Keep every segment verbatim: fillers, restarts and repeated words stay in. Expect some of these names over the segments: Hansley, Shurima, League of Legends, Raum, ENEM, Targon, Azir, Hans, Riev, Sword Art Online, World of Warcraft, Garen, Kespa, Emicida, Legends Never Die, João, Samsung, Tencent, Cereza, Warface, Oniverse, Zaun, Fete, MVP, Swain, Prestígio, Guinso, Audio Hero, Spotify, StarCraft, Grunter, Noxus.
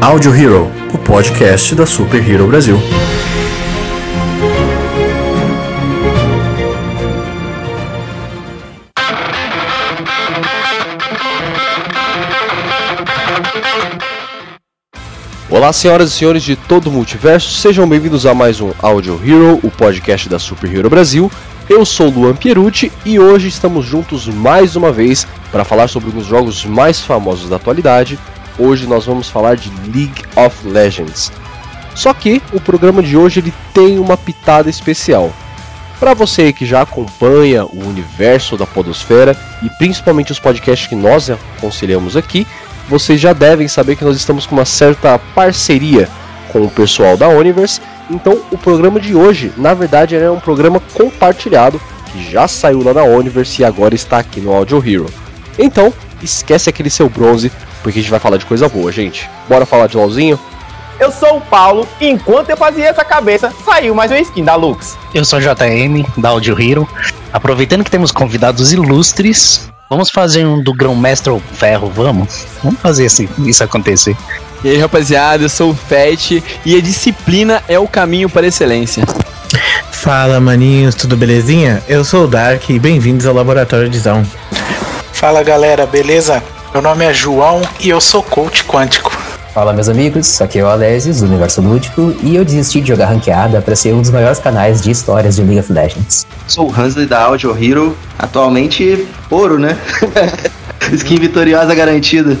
Audio Hero, o podcast da Super Hero Brasil. Olá, senhoras e senhores de todo o multiverso, sejam bem-vindos a mais um Audio Hero, o podcast da Super Hero Brasil. Eu sou Luan Pierucci e hoje estamos juntos mais uma vez para falar sobre um dos jogos mais famosos da atualidade. Hoje nós vamos falar de League of Legends. Só que o programa de hoje ele tem uma pitada especial. Para você que já acompanha o universo da podosfera e principalmente os podcasts que nós aconselhamos aqui, vocês já devem saber que nós estamos com uma certa parceria com o pessoal da Oniverse. Então o programa de hoje, na verdade, é um programa compartilhado que já saiu lá na Oniverse e agora está aqui no Audio Hero. Então, esquece aquele seu bronze, porque a gente vai falar de coisa boa, gente. Bora falar de LOLzinho? Eu sou o Paulo e enquanto eu fazia essa cabeça, saiu mais uma skin da Lux. Eu sou o J M, da Audio Hero. Aproveitando que temos convidados ilustres, vamos fazer um do grão-mestre ao ferro, vamos? Vamos fazer isso acontecer. E aí, rapaziada, eu sou o Fete e a disciplina é o caminho para a excelência. Fala, maninhos, tudo belezinha? Eu sou o Dark e bem-vindos ao Laboratório de Zão. Fala, galera, beleza? Meu nome é João e eu sou coach quântico. Fala, meus amigos, aqui é o Alésios, do Universo Lúdico, e eu desisti de jogar ranqueada para ser um dos maiores canais de histórias de League of Legends. Sou o Hansley da Audio Hero, atualmente ouro, né? Skin vitoriosa garantida.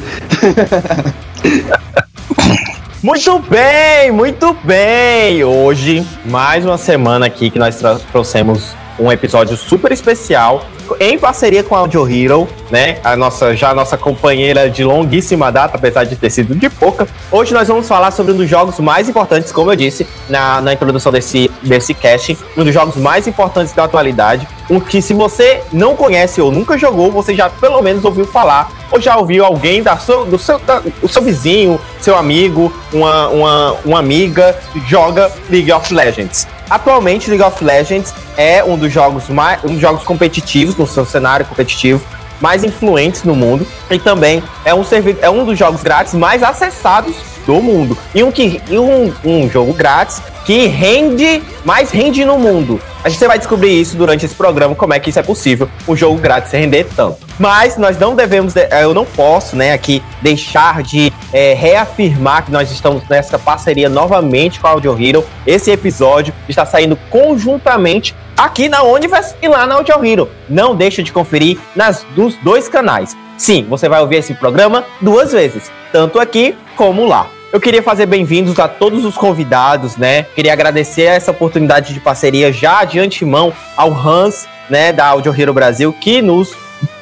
Muito bem, muito bem! Hoje, mais uma semana aqui que nós tra- trouxemos um episódio super especial em parceria com a Audio Hero, né? A nossa, já a nossa companheira de longuíssima data, apesar de ter sido de pouca. Hoje nós vamos falar sobre um dos jogos mais importantes, como eu disse na, na introdução desse, desse cast, um dos jogos mais importantes da atualidade, um que se você não conhece ou nunca jogou, você já pelo menos ouviu falar, ou já ouviu alguém da sua, do seu, da, do seu vizinho, seu amigo, uma, uma, uma amiga, joga League of Legends. Atualmente, League of Legends é um dos jogos mais, um dos jogos competitivos, no seu cenário competitivo, mais influentes no mundo. E também é um, servi- é um dos jogos grátis mais acessados do mundo. E um, que, e um, um jogo grátis que rende, mais rende no mundo. A gente vai descobrir isso durante esse programa, como é que isso é possível, um jogo grátis render tanto. Mas nós não devemos, eu não posso, né, aqui deixar de é, reafirmar que nós estamos nessa parceria novamente com a Audio Hero. Esse episódio está saindo conjuntamente aqui na Oniverse e lá na Audio Hero. Não deixe de conferir nas, nos dois canais. Sim, você vai ouvir esse programa duas vezes, tanto aqui como lá. Eu queria fazer bem-vindos a todos os convidados, né? Queria agradecer essa oportunidade de parceria já de antemão ao Hans, né, da Audio Hero Brasil, que nos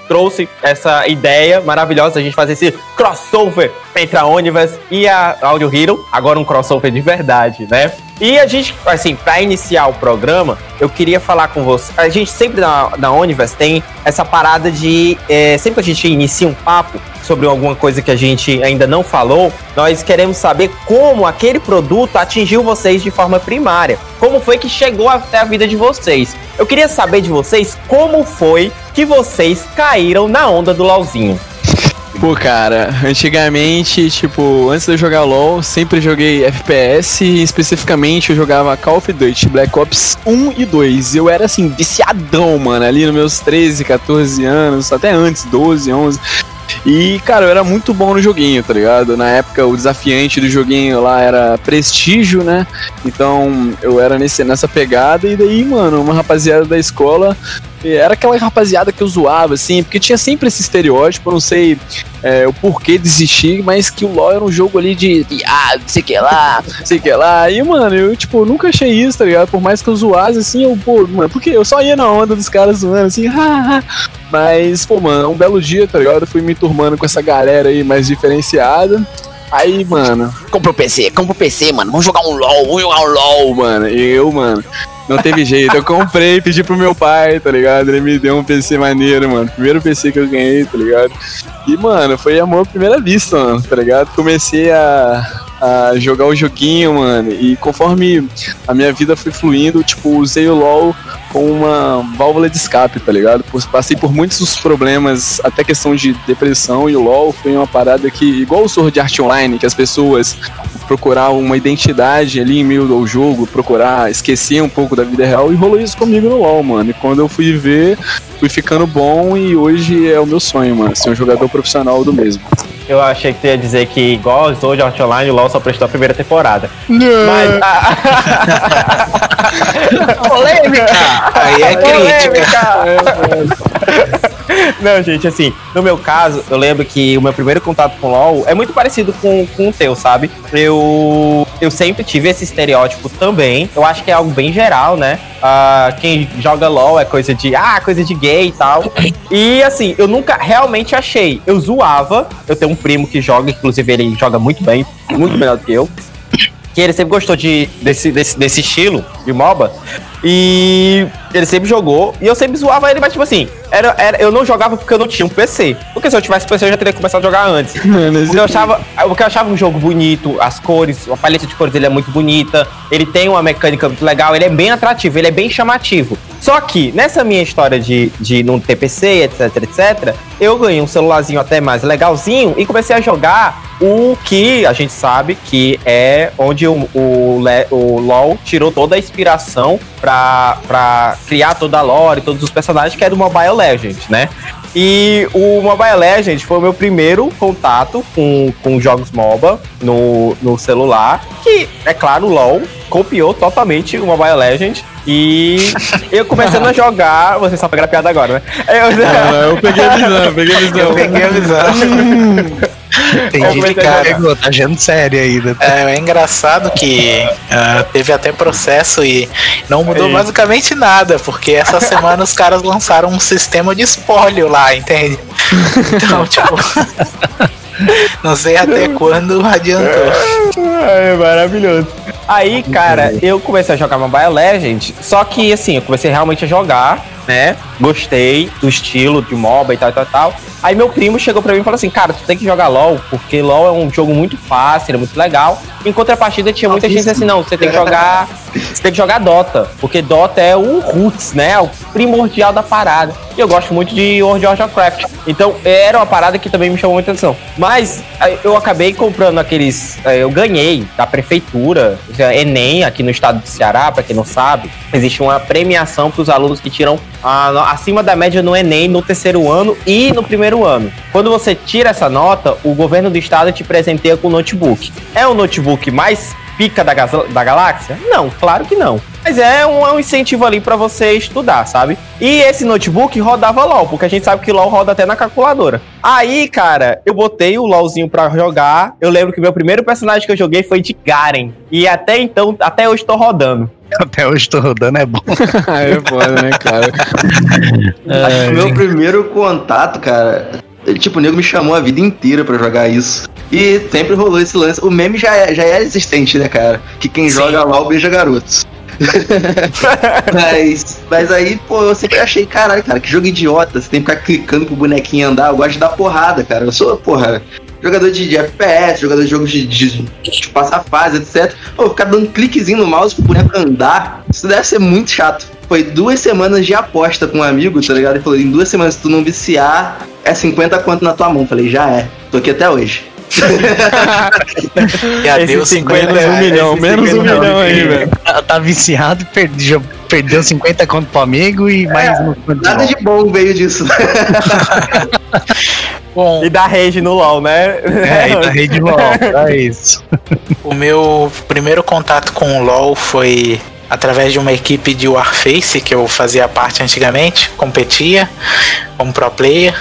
trouxe essa ideia maravilhosa de a gente fazer esse crossover entre a Oniverse e a Audio Hero. Agora um crossover de verdade, né? E a gente, assim, para iniciar o programa, eu queria falar com você. A gente sempre na, na Oniverse tem essa parada de... É, sempre que a gente inicia um papo sobre alguma coisa que a gente ainda não falou, nós queremos saber como aquele produto atingiu vocês de forma primária. Como foi que chegou até a vida de vocês. Eu queria saber de vocês como foi que vocês caíram na onda do LOLzinho. Pô, cara, antigamente, tipo, antes de eu jogar LOL, sempre joguei F P S, e especificamente eu jogava Call of Duty, Black Ops um e dois. Eu era, assim, viciadão, mano, ali nos meus treze, catorze anos, até antes, doze, onze... E, cara, eu era muito bom no joguinho, tá ligado? Na época, o desafiante do joguinho lá era prestígio, né? Então, eu era nesse, nessa pegada. E daí, mano, uma rapaziada da escola... Era aquela rapaziada que eu zoava, assim... Porque tinha sempre esse estereótipo, eu não sei é, o porquê de existir... Mas que o LoL era um jogo ali de... Ah, não sei que lá, não sei que lá... E, mano, eu, tipo, nunca achei isso, tá ligado? Por mais que eu zoasse, assim, eu... Pô, mano, porque eu só ia na onda dos caras zoando, assim... Ah, ah. Mas, pô, mano, um belo dia, tá ligado? Eu fui me turmando com essa galera aí mais diferenciada. Aí, mano... Compra o P C, compra o P C, mano. Vamos jogar um LOL, vamos jogar um LOL, mano. E eu, mano... Não teve jeito. Eu comprei, pedi pro meu pai, tá ligado? Ele me deu um P C maneiro, mano. Primeiro P C que eu ganhei, tá ligado? E, mano, foi amor à primeira vista, mano, tá ligado? Comecei a... a jogar o joguinho, mano. E conforme a minha vida foi fluindo, tipo, usei o LoL como uma válvula de escape, tá ligado? Passei por muitos problemas, até questão de depressão, e o LoL foi uma parada que, igual o Sword Art Online, que as pessoas procuravam uma identidade ali em meio ao jogo, procurar esquecer um pouco da vida real, e rolou isso comigo no LoL, mano. E quando eu fui ver, fui ficando bom, e hoje é o meu sonho, mano, ser um jogador profissional do mesmo. Eu achei que tu ia dizer que, igual o Sword Art Online, o LoL só prestou a primeira temporada. Não. Mas... polêmica! Aí é crítica. Não, gente, assim, no meu caso, eu lembro que o meu primeiro contato com o LoL é muito parecido com, com o teu, sabe? Eu, eu sempre tive esse estereótipo também. Eu acho que é algo bem geral, né? Uh, quem joga LoL é coisa de, ah, coisa de gay e tal. E, assim, eu nunca realmente achei. Eu zoava. Eu tenho um primo que joga, inclusive ele joga muito bem, muito melhor do que eu. Que ele sempre gostou de, desse, desse, desse estilo de MOBA. E ele sempre jogou. E eu sempre zoava ele, mas tipo assim, era, era, eu não jogava porque eu não tinha um P C. Porque se eu tivesse P C eu já teria começado a jogar antes. Porque eu achava, porque eu achava um jogo bonito, as cores, a paleta de cores dele é muito bonita. Ele tem uma mecânica muito legal, ele é bem atrativo, ele é bem chamativo. Só que nessa minha história de, de não ter P C, etc, etc, eu ganhei um celularzinho até mais legalzinho e comecei a jogar o que a gente sabe que é onde o, o, o LoL tirou toda a inspiração pra, pra criar toda a lore, todos os personagens, que é do Mobile Legends, né? E o Mobile Legends foi o meu primeiro contato com, com jogos MOBA no, no celular, que, é claro, o LoL copiou totalmente o Mobile Legends. E eu começando a jogar... Você só pegar a piada agora, né? Eu, eu peguei a visão, peguei a visão. Eu peguei a visão. Tem gente que pegou, tá achando sério ainda. É, é engraçado que uh, teve até processo e não mudou basicamente nada, porque essa semana os caras lançaram um sistema de espólio lá, entende? Então, tipo... não sei até quando adiantou. É maravilhoso. Aí, cara, eu comecei a jogar Mobile Legends, só que, assim, eu comecei realmente a jogar, né? Gostei do estilo de MOBA e tal, tal, tal. Aí meu primo chegou pra mim e falou assim, cara, tu tem que jogar LoL, porque LoL é um jogo muito fácil, é muito legal. Em contrapartida, tinha muita gente assim, não, você tem que jogar, você tem que jogar Dota, porque Dota é o roots, né? O primordial da parada. E eu gosto muito de World of Warcraft. Então, era uma parada que também me chamou muita atenção. Mas eu acabei comprando aqueles... Eu ganhei da prefeitura, ENEM, aqui no estado do Ceará, pra quem não sabe. Existe uma premiação pros alunos que tiram a, acima da média no ENEM, no terceiro ano e no primeiro ano. Quando você tira essa nota, o governo do estado te presenteia com o notebook. É um notebook mais pica da, da galáxia? Não, claro que não. Mas é um, é um incentivo ali pra você estudar, sabe? E esse notebook rodava LoL, porque a gente sabe que LoL roda até na calculadora. Aí, cara, eu botei o LoLzinho pra jogar. Eu lembro que o meu primeiro personagem que eu joguei foi de Garen. E até então, até hoje tô rodando. Até hoje tô rodando, é bom. É bom, né, cara? Acho que o meu primeiro contato, cara... Tipo, o nego me chamou a vida inteira pra jogar isso. E sempre rolou esse lance. O meme já é, já é existente, né, cara? Que quem Sim. joga LoL beija garotos. mas, mas aí, pô, eu sempre achei, caralho, cara, que jogo idiota. Você tem que ficar clicando pro bonequinho andar. Eu gosto de dar porrada, cara. Eu sou, porra, jogador de, de F P S, jogador de jogos de, de, de passar fase, etcétera. Pô, ficar dando cliquezinho no mouse pro boneco andar. Isso deve ser muito chato. Foi duas semanas de aposta com um amigo, tá ligado? Ele falou, em duas semanas, se tu não viciar, é cinquenta conto na tua mão. Falei, já é. Tô aqui até hoje. E adeus, cinquenta. Menos um milhão, menos um milhão aí, velho. Tá viciado, perdeu, perdeu cinquenta conto pro amigo e é, mais um. Nada de bom veio disso. Bom, e da rage no LoL, né? É, e da rage no LoL, é isso. O meu primeiro contato com o LoL foi... através de uma equipe de Warface que eu fazia parte antigamente, competia como pro player.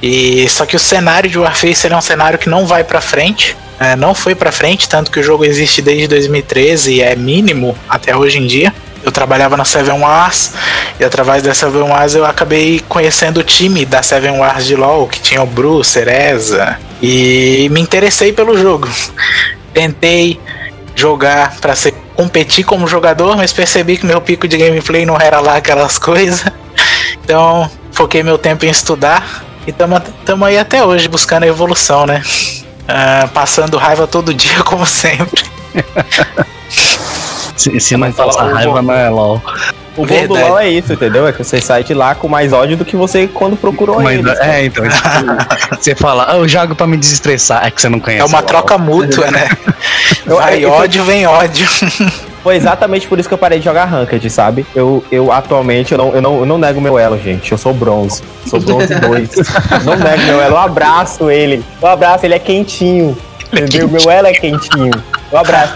E só que o cenário de Warface ele é um cenário que não vai pra frente, é, não foi pra frente, tanto que o jogo existe desde dois mil e treze e é mínimo até hoje em dia. Eu trabalhava na Seven Wars e através da Seven Wars eu acabei conhecendo o time da Seven Wars de LoL, que tinha o Bruce, Cereza, e me interessei pelo jogo. Tentei jogar pra ser, competir como jogador, mas percebi que meu pico de gameplay não era lá aquelas coisas. Então, foquei meu tempo em estudar e tamo, tamo aí até hoje buscando a evolução, né? uh, passando raiva todo dia, como sempre. Se, se não passa raiva, não é LOL. O bom do LOL é isso, entendeu? É que você sai de lá com mais ódio do que você quando procurou mas, eles. É, então. Você fala, ah, eu jogo pra me desestressar. É que você não conhece. É uma troca mútua, né? Vai ódio, vem ódio. Foi exatamente por isso que eu parei de jogar Ranked, sabe? Eu, eu atualmente, eu não, eu, não, eu não nego meu elo, gente. Eu sou bronze. Sou bronze dois. Não nego meu elo. Eu abraço ele. Eu abraço, ele é quentinho. Entendeu? Meu elo é quentinho. Um abraço.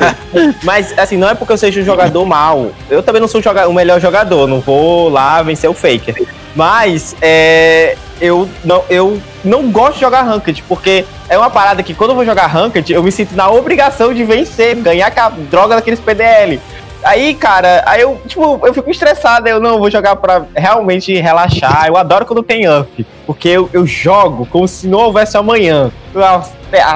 Mas, assim, não é porque eu seja um jogador mau. Eu também não sou o melhor jogador. Não vou lá vencer o Faker. Mas, é, eu, não, eu não gosto de jogar Ranked. Porque é uma parada que, quando eu vou jogar Ranked, eu me sinto na obrigação de vencer. Ganhar a droga daqueles P D L. Aí, cara, aí eu, tipo, eu fico estressado. Eu não vou jogar pra realmente relaxar. Eu adoro quando tem up. Porque eu, eu jogo como se não houvesse amanhã. A,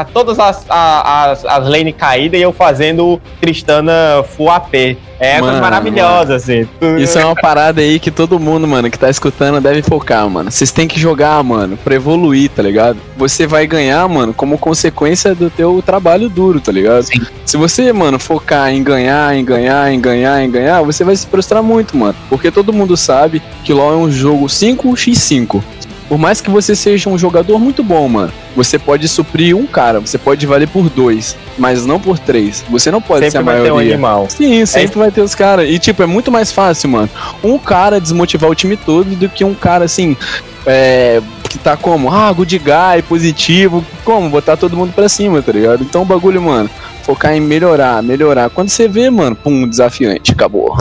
a, todas as, a, as, as lane caídas e eu fazendo Tristana full A P. É mano, coisa maravilhosa, mano. Assim. Isso é uma parada aí que todo mundo, mano, que tá escutando deve focar, mano. Vocês têm que jogar, mano, pra evoluir, tá ligado? Você vai ganhar, mano, como consequência do teu trabalho duro, tá ligado? Sim. Se você, mano, focar em ganhar, em ganhar, em ganhar, em ganhar, você vai se frustrar muito, mano. Porque todo mundo sabe que LoL é um jogo cinco contra cinco. Por mais que você seja um jogador muito bom, mano, você pode suprir um cara, você pode valer por dois, mas não por três. Você não pode sempre ser a maioria. Sempre vai ter um animal. Sim, sempre é. Vai ter os caras. E, tipo, é muito mais fácil, mano, um cara desmotivar o time todo do que um cara, assim, é, que tá como, ah, good guy, positivo, como, botar todo mundo pra cima, tá ligado? Então o bagulho, mano, focar em melhorar, melhorar. Quando você vê, mano, pum, desafiante, acabou.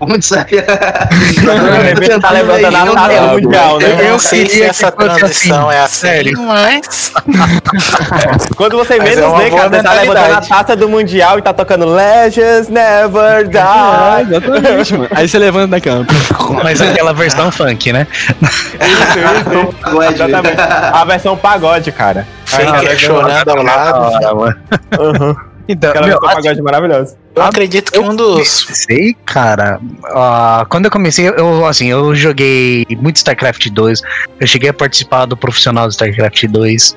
Muito sério. Tá levantando a tela mundial, né? Eu, eu não sei se essa transição assim, é a sério, mas. Quando você mas menos é vê, cara, você tá levantando a taça do mundial e tá tocando Legends Never Die. Ah, exatamente, mano. Aí você levanta da cama. Mas aquela versão funk, né? Isso, isso. Pagode. Exatamente. A versão pagode, cara. Faker é chorando ao lado. Mano. Uhum. Então, aquela meu, versão acho... pagode maravilhosa. Eu acredito que eu um dos... comecei, cara, uh, quando eu comecei, eu, assim, eu joguei muito StarCraft dois, eu cheguei a participar do profissional do StarCraft dois,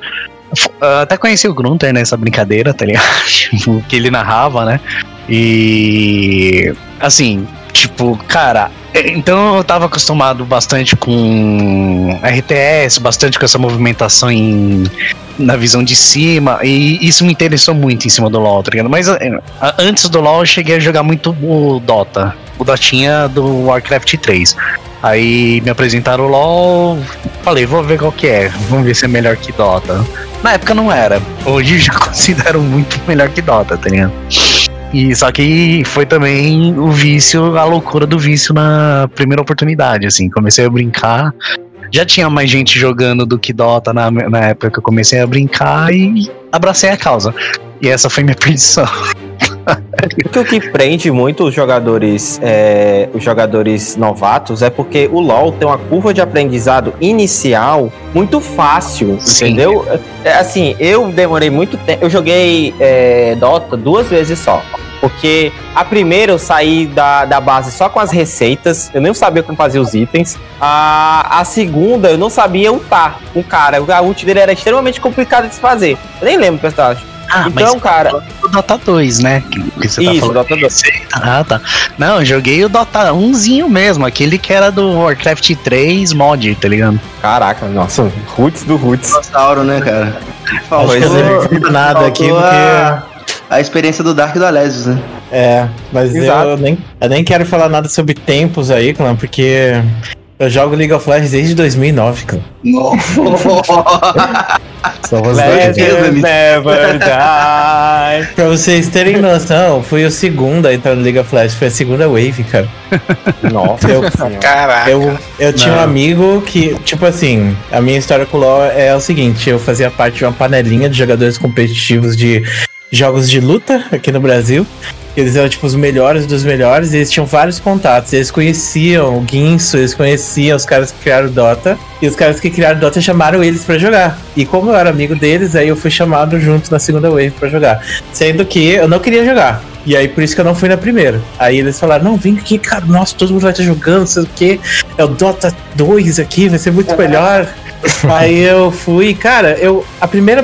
uh, até conheci o Grunter nessa brincadeira, tá ligado? Que ele narrava, né? E... assim, tipo, cara... Então eu tava acostumado bastante com R T S, bastante com essa movimentação em... na visão de cima, e isso me interessou muito em cima do LoL, tá ligado? Mas a, a, antes do LoL eu cheguei a jogar muito o Dota, o Dotinha do Warcraft três. Aí me apresentaram o LoL, falei, vou ver qual que é, vamos ver se é melhor que Dota. Na época não era, hoje eu já considero muito melhor que Dota, tá ligado? E só que foi também o vício, a loucura do vício na primeira oportunidade, assim, comecei a brincar. Já tinha mais gente jogando do que Dota na, na época que eu comecei a brincar e abracei a causa. E essa foi minha perdição. O que prende muito os jogadores, é, os jogadores novatos é porque o LoL tem uma curva de aprendizado inicial muito fácil, sim, entendeu? É, assim, eu demorei muito tempo. Eu joguei é, Dota duas vezes só. Porque a primeira eu saí da, da base só com as receitas, eu nem sabia como fazer os itens. A, a segunda eu não sabia ultar um cara, a ult dele era extremamente complicada de se fazer. Eu nem lembro, pessoal. Ah, então, mas cara. O Dota dois, né? Que, que você isso, tá falando. Dota dois. Ah, tá. Não, eu joguei o Dota umzinho mesmo, aquele que era do Warcraft três mod, tá ligado? Caraca, nossa, roots do roots. Dinossauro, né, cara? Falou, não nada aqui porque. A experiência do Dark e do Alesios, né? É, mas eu nem, eu nem quero falar nada sobre tempos aí, Clã, porque eu jogo League of Legends desde dois mil e nove, Clã. Nossa! Só você never die. Pra vocês terem noção, fui o segundo a entrar no League of Legends, foi a segunda wave, cara. Nossa, eu, caraca. Eu, eu tinha um amigo que, tipo assim, a minha história com o LoL é o seguinte, eu fazia parte de uma panelinha de jogadores competitivos de... jogos de luta aqui no Brasil. Eles eram tipo os melhores dos melhores. E eles tinham vários contatos. Eles conheciam o Guinso, eles conheciam os caras que criaram Dota. E os caras que criaram Dota chamaram eles pra jogar. E como eu era amigo deles, aí eu fui chamado junto na segunda wave pra jogar. Sendo que eu não queria jogar. E aí por isso que eu não fui na primeira. Aí eles falaram, não, vem aqui, cara, nossa, todo mundo vai estar jogando, não sei o que. É o Dota dois aqui, vai ser muito melhor. Aí eu fui, cara, eu. A primeira.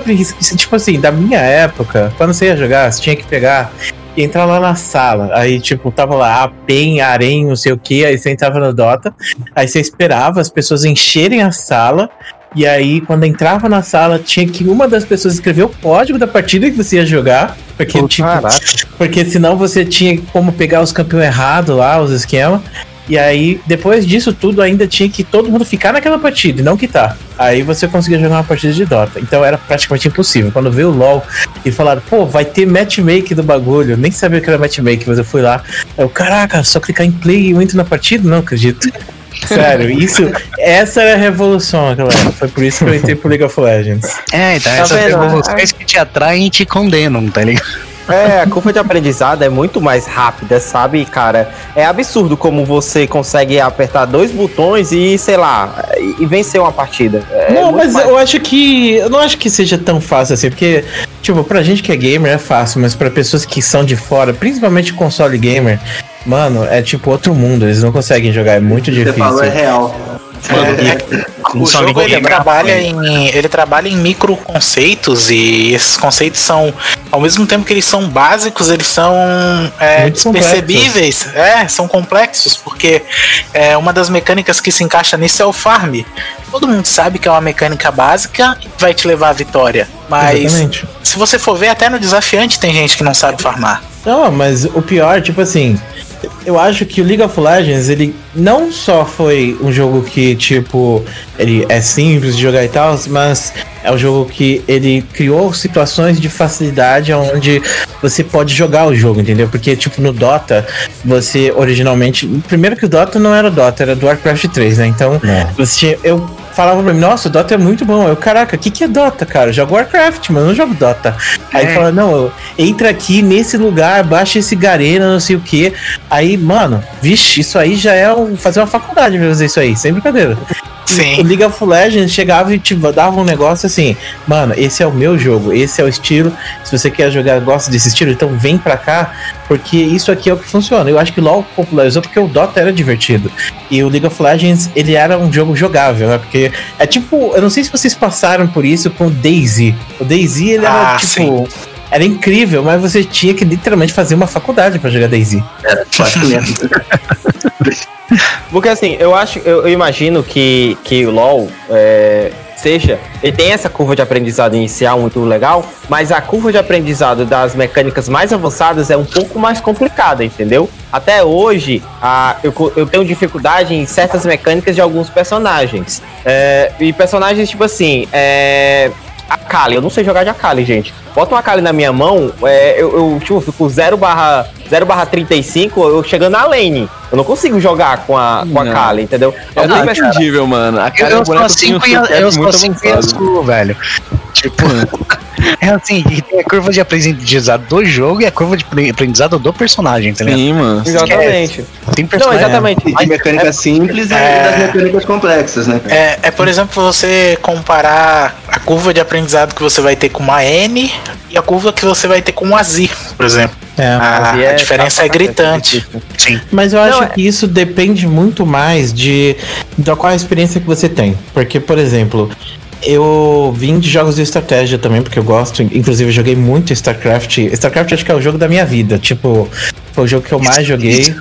Tipo assim, da minha época, quando você ia jogar, você tinha que pegar e entrar lá na sala. Aí, tipo, tava lá, a pen, arém, não sei o que. Aí você entrava no Dota. Aí você esperava as pessoas encherem a sala. E aí, quando entrava na sala, tinha que uma das pessoas escrever o código da partida que você ia jogar. Porque, oh, tipo, porque senão você tinha como pegar os campeões errados lá, os esquemas. E aí, depois disso tudo, ainda tinha que todo mundo ficar naquela partida e não quitar. Aí você conseguia jogar uma partida de Dota. Então era praticamente impossível. Quando veio o LoL e falaram, pô, vai ter matchmake do bagulho. Eu nem sabia que era matchmake, mas eu fui lá. Eu, caraca, só clicar em play e eu entro na partida? Não acredito. Sério, isso, essa era a revolução, galera. Foi por isso que eu entrei pro League of Legends. É, então, tá essas vendo? Revoluções que te atraem e te condenam, tá ligado? É, a curva de aprendizado é muito mais rápida, sabe, cara? É absurdo como você consegue apertar dois botões e, sei lá, e, e vencer uma partida. É não, mas mais... eu acho que... Eu não acho que seja tão fácil assim, porque, tipo, pra gente que é gamer é fácil, mas pra pessoas que são de fora, principalmente console gamer, mano, é tipo outro mundo, eles não conseguem jogar, é muito difícil. Você falou, é real. É, é. O jogo, ele trabalha em, ele trabalha em micro conceitos, e esses conceitos são, ao mesmo tempo que eles são básicos, eles são é, despercebíveis, complexos. É, são complexos, porque é, uma das mecânicas que se encaixa nisso é o farm. Todo mundo sabe que é uma mecânica básica e vai te levar à vitória, mas exatamente. Se você for ver, até no desafiante tem gente que não sabe farmar. Não, mas o pior, tipo assim, eu acho que o League of Legends, ele não só foi um jogo que, tipo, ele é simples de jogar e tal, mas é um jogo que ele criou situações de facilidade onde você pode jogar o jogo, entendeu? Porque, tipo, no Dota, você originalmente... Primeiro que o Dota não era Dota, era do Warcraft três, né? Então, é. você, eu falava pra mim, nossa, o Dota é muito bom. Eu, caraca, o que, que é Dota, cara? Eu jogo Warcraft, mas não jogo Dota. É. Aí fala, não, entra aqui nesse lugar, baixa esse Garen, não sei o quê. Aí, mano, vixe, isso aí já é um, fazer uma faculdade pra fazer isso aí, sem brincadeira. Sim. O League of Legends chegava e te dava um negócio assim, mano, esse é o meu jogo, esse é o estilo, se você quer jogar, gosta desse estilo, então vem pra cá, porque isso aqui é o que funciona. Eu acho que o LoL popularizou porque o Dota era divertido, e o League of Legends, ele era um jogo jogável, né, porque é tipo, eu não sei se vocês passaram por isso com o DayZ. O DayZ, ele ah, era tipo... Sim. Era incrível, mas você tinha que literalmente fazer uma faculdade pra jogar DayZ. Era Porque assim, eu acho, eu, eu imagino que, que o LoL é, seja, ele tem essa curva de aprendizado inicial muito legal, mas a curva de aprendizado das mecânicas mais avançadas é um pouco mais complicada, entendeu? Até hoje, a, eu, eu tenho dificuldade em certas mecânicas de alguns personagens. É, e personagens tipo assim, é, Akali, eu não sei jogar de Akali, gente. Bota uma Akali na minha mão, é, eu, eu tipo, fico zero barra trinta e cinco, eu chegando na lane. Eu não consigo jogar com a, com a Akali, entendeu? É um pouco imprescindível, mano. A Akali eu, é um boneco que eu só cinco e sou, velho. Tipo, é assim, tem a curva de aprendizado do jogo e a curva de aprendizado do personagem, tá ligado? Sim, mano. Exatamente. Tem personagem. Não, exatamente. De mecânica é, simples é, e das mecânicas complexas, né? É, é, por exemplo, você comparar a curva de aprendizado que você vai ter com uma N e a curva que você vai ter com um Azir, por exemplo. É. A, a diferença é, é gritante. Sim. Mas eu acho Não, é... que isso depende muito mais de, de qual a experiência que você tem. Porque, por exemplo, eu vim de jogos de estratégia também, porque eu gosto. Inclusive, eu joguei muito StarCraft. StarCraft acho que é o jogo da minha vida. Tipo, foi o jogo que eu mais joguei.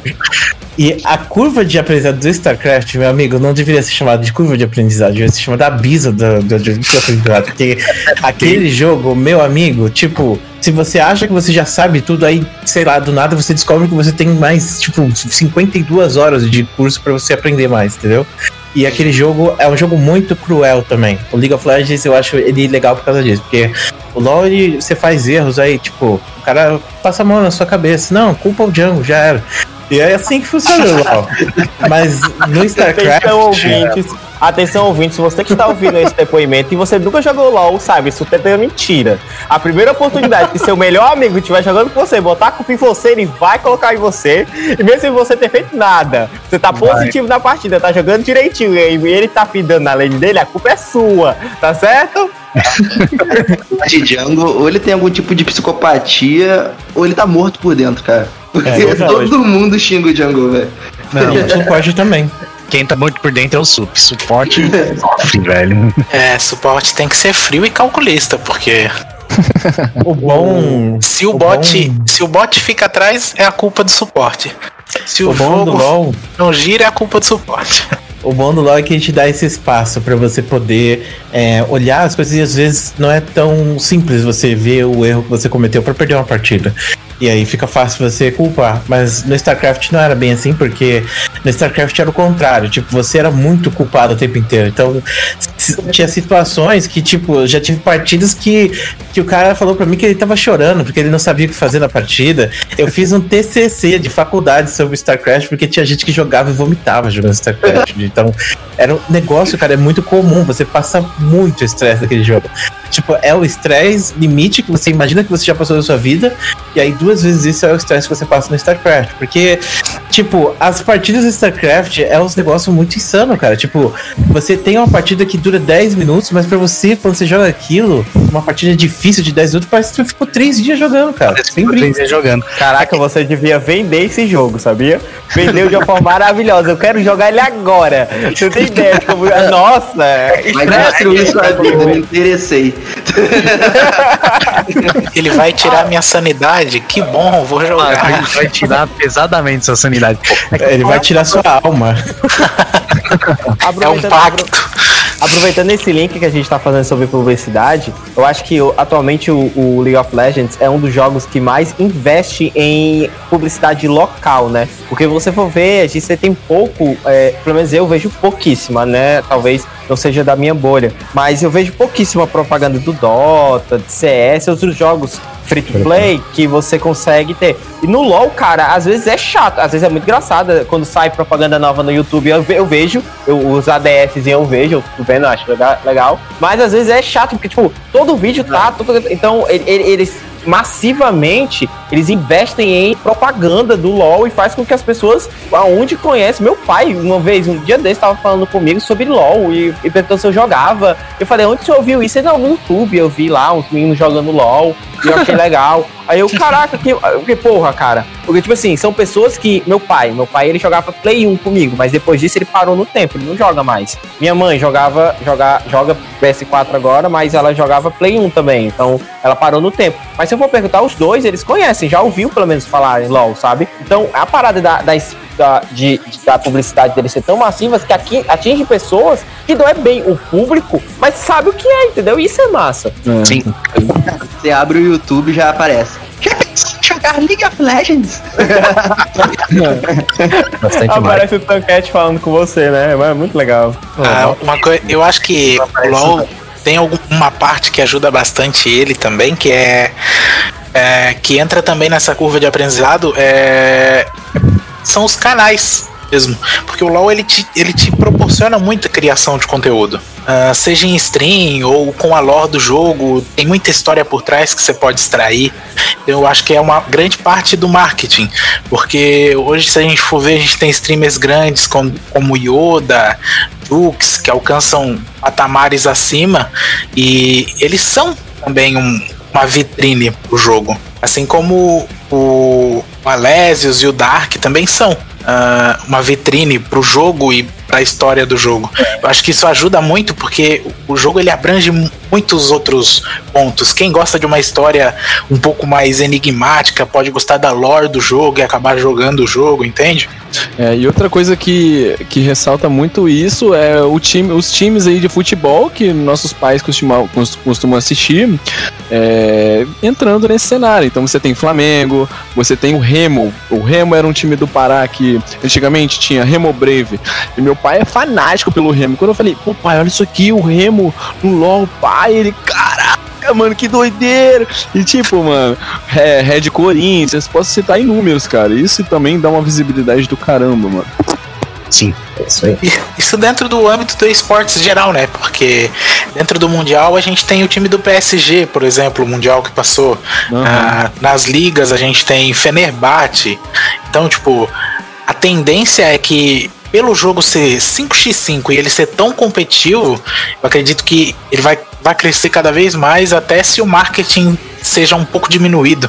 E a curva de aprendizado do StarCraft, meu amigo, não deveria ser chamada de curva de aprendizado, deveria ser chamada da bisa do, do, do, do aprendizado. Porque aquele jogo, meu amigo, tipo, se você acha que você já sabe tudo, aí, sei lá, do nada você descobre que você tem mais, tipo, cinquenta e duas horas de curso pra você aprender mais, entendeu? E aquele jogo é um jogo muito cruel também. O League of Legends, eu acho ele legal por causa disso, porque o LoL, ele, você faz erros aí, tipo, o cara passa a mão na sua cabeça, não, culpa o Django, já era. E é assim que funciona o LoL. Mas no StarCraft... Atenção, ouvintes, você que está ouvindo esse depoimento e você nunca jogou LoL, sabe, isso é mentira. A primeira oportunidade que seu melhor amigo estiver jogando com você, botar a culpa em você, ele vai colocar em você, e mesmo sem você ter feito nada, você tá positivo vai. na partida, tá jogando direitinho, e ele tá fidando na lane dele, a culpa é sua, tá certo? De Django, ou ele tem algum tipo de psicopatia, ou ele tá morto por dentro, cara. Porque é, todo mundo xinga o Django, velho. Não, o Suporte também. Quem tá muito por dentro é o sup. Suporte sofre, velho. É, suporte tem que ser frio e calculista, porque... o bom... Se o, o bot, bom... se o bot fica atrás, é a culpa do suporte. Se o, o jogo LOL... não gira, é a culpa do suporte. O bom do LoL é que a gente dá esse espaço pra você poder é, olhar as coisas, e às vezes não é tão simples você ver o erro que você cometeu pra perder uma partida. E aí fica fácil você culpar. Mas no StarCraft não era bem assim, porque no StarCraft era o contrário. Tipo, você era muito culpado o tempo inteiro. Então, tinha situações que, tipo, já tive partidas que, que o cara falou pra mim que ele tava chorando, porque ele não sabia o que fazer na partida. Eu fiz um T C C de faculdade sobre StarCraft, porque tinha gente que jogava e vomitava jogando StarCraft. Então, era um negócio, cara, é muito comum. Você passa muito estresse naquele jogo. Tipo, é o estresse limite que você imagina que você já passou na sua vida. E aí, duas vezes isso é o estresse que você passa no StarCraft. Porque, tipo, as partidas do StarCraft é um negócio muito insano, cara. Tipo, você tem uma partida que dura dez minutos, mas pra você, quando você joga aquilo, uma partida difícil de dez minutos, parece que você ficou três dias jogando, cara. Sem brinco. Jogando. Caraca, você devia vender esse jogo, sabia? Vendeu de uma forma maravilhosa. Eu quero jogar ele agora. Você tem ideia de como... Nossa! Estresse, isso aqui, eu me interessei. Ele vai tirar minha sanidade. Que bom, vou jogar. Ele vai tirar pesadamente sua sanidade. É, ele vai tirar sua alma. É um pacto. Aproveitando esse link que a gente tá fazendo sobre publicidade, eu acho que atualmente o, o League of Legends é um dos jogos que mais investe em publicidade local, né? Porque você for ver, a gente tem pouco, é, pelo menos eu vejo pouquíssima, né? Talvez não seja da minha bolha, mas eu vejo pouquíssima propaganda do Dota, de C S, outros jogos free to play que você consegue ter. E no LoL, cara, às vezes é chato, às vezes é muito engraçado. Quando sai propaganda nova no YouTube, eu, eu vejo, eu, os A D S eu vejo, eu tô vendo, eu acho legal. Mas às vezes é chato, porque, tipo, todo vídeo tá... Todo, então, ele, ele, eles massivamente, eles investem em propaganda do LoL e faz com que as pessoas, aonde conhecem... Meu pai, uma vez, um dia desse, tava falando comigo sobre LoL e, e perguntou se eu jogava. Eu falei, onde você ouviu isso? Ele, não, no YouTube, eu vi lá uns meninos jogando LoL e eu achei legal. Aí eu, caraca, que, que porra, cara. Porque, tipo assim, são pessoas que... Meu pai, meu pai, ele jogava Play um comigo, mas depois disso ele parou no tempo, ele não joga mais. Minha mãe jogava, joga, joga P S quatro agora, mas ela jogava Play um também, então ela parou no tempo. Mas se eu for perguntar, os dois, eles conhecem, já ouviu pelo menos falar em LoL, sabe? Então, a parada da... da Da, de, da publicidade dele ser tão massiva que aqui atinge pessoas que não é bem o público, mas sabe o que é, entendeu? Isso é massa. É. Sim. Você abre o YouTube e já aparece. Já pensou em jogar League of Legends? Aparece o Tanquete falando com você, né? É muito legal. Ah, uma coi- eu acho que o LoL tem alguma parte que ajuda bastante ele também, que é, é que entra também nessa curva de aprendizado, é... são os canais mesmo, porque o LoL ele te, ele te proporciona muita criação de conteúdo, uh, seja em stream ou com a lore do jogo, tem muita história por trás que você pode extrair. Eu acho que é uma grande parte do marketing, porque hoje, se a gente for ver, a gente tem streamers grandes como, como Yoda, Lux, que alcançam patamares acima, e eles são também um, uma vitrine pro jogo, assim como o Alésios e o Dark também são uh, uma vitrine pro jogo e pra história do jogo. Eu acho que isso ajuda muito, porque o jogo ele abrange muitos outros pontos. Quem gosta de uma história um pouco mais enigmática pode gostar da lore do jogo e acabar jogando o jogo, entende? É, e outra coisa que, que ressalta muito isso é o time, os times aí de futebol que nossos pais costumam, costumam assistir, é, entrando nesse cenário. Então você tem Flamengo, você tem o Remo. O Remo era um time do Pará que antigamente tinha Remo Brave. E meu pai é fanático pelo Remo. Quando eu falei, pô, pai, olha isso aqui, o Remo no LoL, pai, ele, caraca, mano, que doideira! E tipo, mano, é, Red Corinthians, posso citar inúmeros, cara. Isso também dá uma visibilidade do caramba, mano. Sim, é isso aí. Isso dentro do âmbito do esportes geral, né? Porque dentro do Mundial a gente tem o time do P S G, por exemplo, o Mundial que passou. Uhum. Ah, nas ligas a gente tem Fenerbahçe. Então, tipo, a tendência é que, pelo jogo ser cinco contra cinco e ele ser tão competitivo, eu acredito que ele vai, vai crescer cada vez mais, até se o marketing seja um pouco diminuído.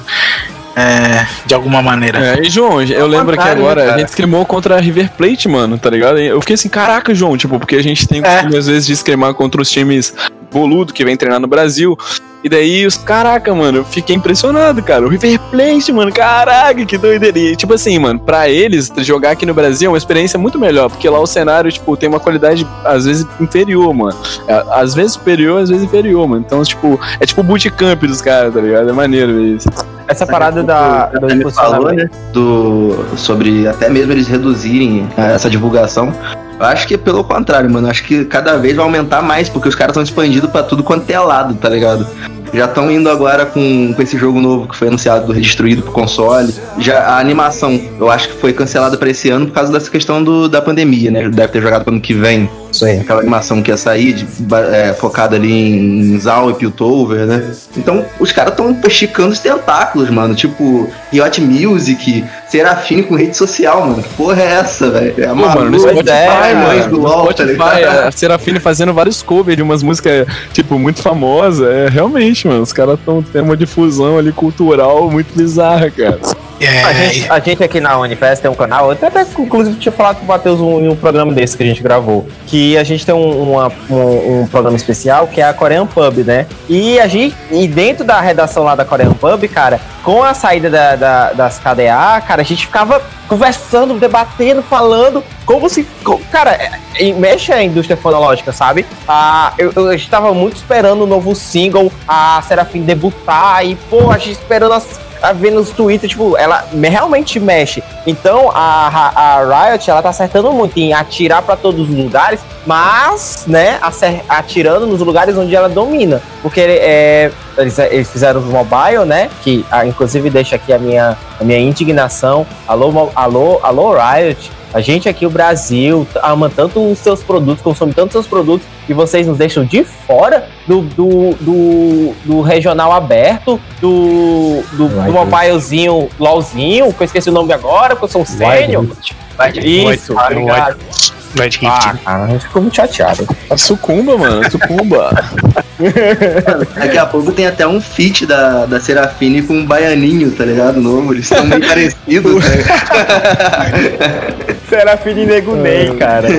É, de alguma maneira. É, e João, eu lembro que agora cara. a gente escrimou contra a River Plate, mano, tá ligado? Eu fiquei assim, caraca, João, tipo, porque a gente tem o é. costume às vezes de escrimar contra os times boludo que vem treinar no Brasil. E daí, os caraca, mano, eu fiquei impressionado, cara. O River Plate, mano, caraca, que doideria. E, tipo assim, mano, pra eles, jogar aqui no Brasil é uma experiência muito melhor, porque lá o cenário, tipo, tem uma qualidade, às vezes, inferior, mano. Às vezes superior, às vezes inferior, mano. Então, tipo, é tipo o bootcamp dos caras, tá ligado? É maneiro ver isso. Essa parada é, da, da, da falou, né? Do, sobre até mesmo eles reduzirem essa divulgação. Eu acho que pelo contrário, mano. Eu acho que cada vez vai aumentar mais, porque os caras estão expandindo pra tudo quanto é lado, tá ligado? Já estão indo agora com, com esse jogo novo que foi anunciado, destruído pro console. Já a animação, eu acho que foi cancelada pra esse ano por causa dessa questão do, da pandemia, né? Deve ter jogado pro ano que vem. Isso aí. Aquela animação que ia sair, de, é, focada ali em Zaun e Piltover, né? Então, os caras estão esticando os tentáculos, mano. Tipo, Riot Music, Serafine com rede social, mano. Que porra é essa, velho? É a maluca, mano, Spotify, é, mãe do LOL, Spotify, tá ligado? A Serafine fazendo vários covers de umas músicas, tipo, muito famosas. É, realmente, mano, os caras estão tendo uma difusão ali cultural muito bizarra, cara. Yeah. A, gente, a gente aqui na Oniverse tem um canal, eu até, até inclusive tinha falado com o Matheus em um programa desse que a gente gravou, que a gente tem um, uma, um, um programa especial que é a Korean Pub, né? E a gente, e dentro da redação lá da Korean Pub, cara, com a saída da, da, das K D A, cara, a gente ficava conversando, debatendo, falando, como se... Cara, mexe a indústria fonológica, sabe? Ah, eu, eu estava muito esperando o novo single, a Serafine debutar, e, pô, a gente esperando as... vendo os Twitter, tipo, ela realmente mexe. Então, a, a Riot, ela tá acertando muito em atirar pra todos os lugares, mas, né, atirando nos lugares onde ela domina. Porque é, eles, eles fizeram o mobile, né, que, ah, inclusive, deixa aqui a minha, a minha indignação. Alô, alô, alô, Riot. A gente aqui, o Brasil, ama tanto os seus produtos, consome tanto os seus produtos, e vocês nos deixam de fora do, do, do, do regional aberto, do, do, do mobilezinho, LOLzinho, que eu esqueci o nome agora, que eu sou um sênior. Isso, tá ligado? Ah, cara, a gente ficou muito chateado. A sucumba, mano, a sucumba. Daqui a pouco tem até um feat da, da Serafine com um baianinho, tá ligado? Novo, eles estão meio parecidos. Serafine Negunei, cara.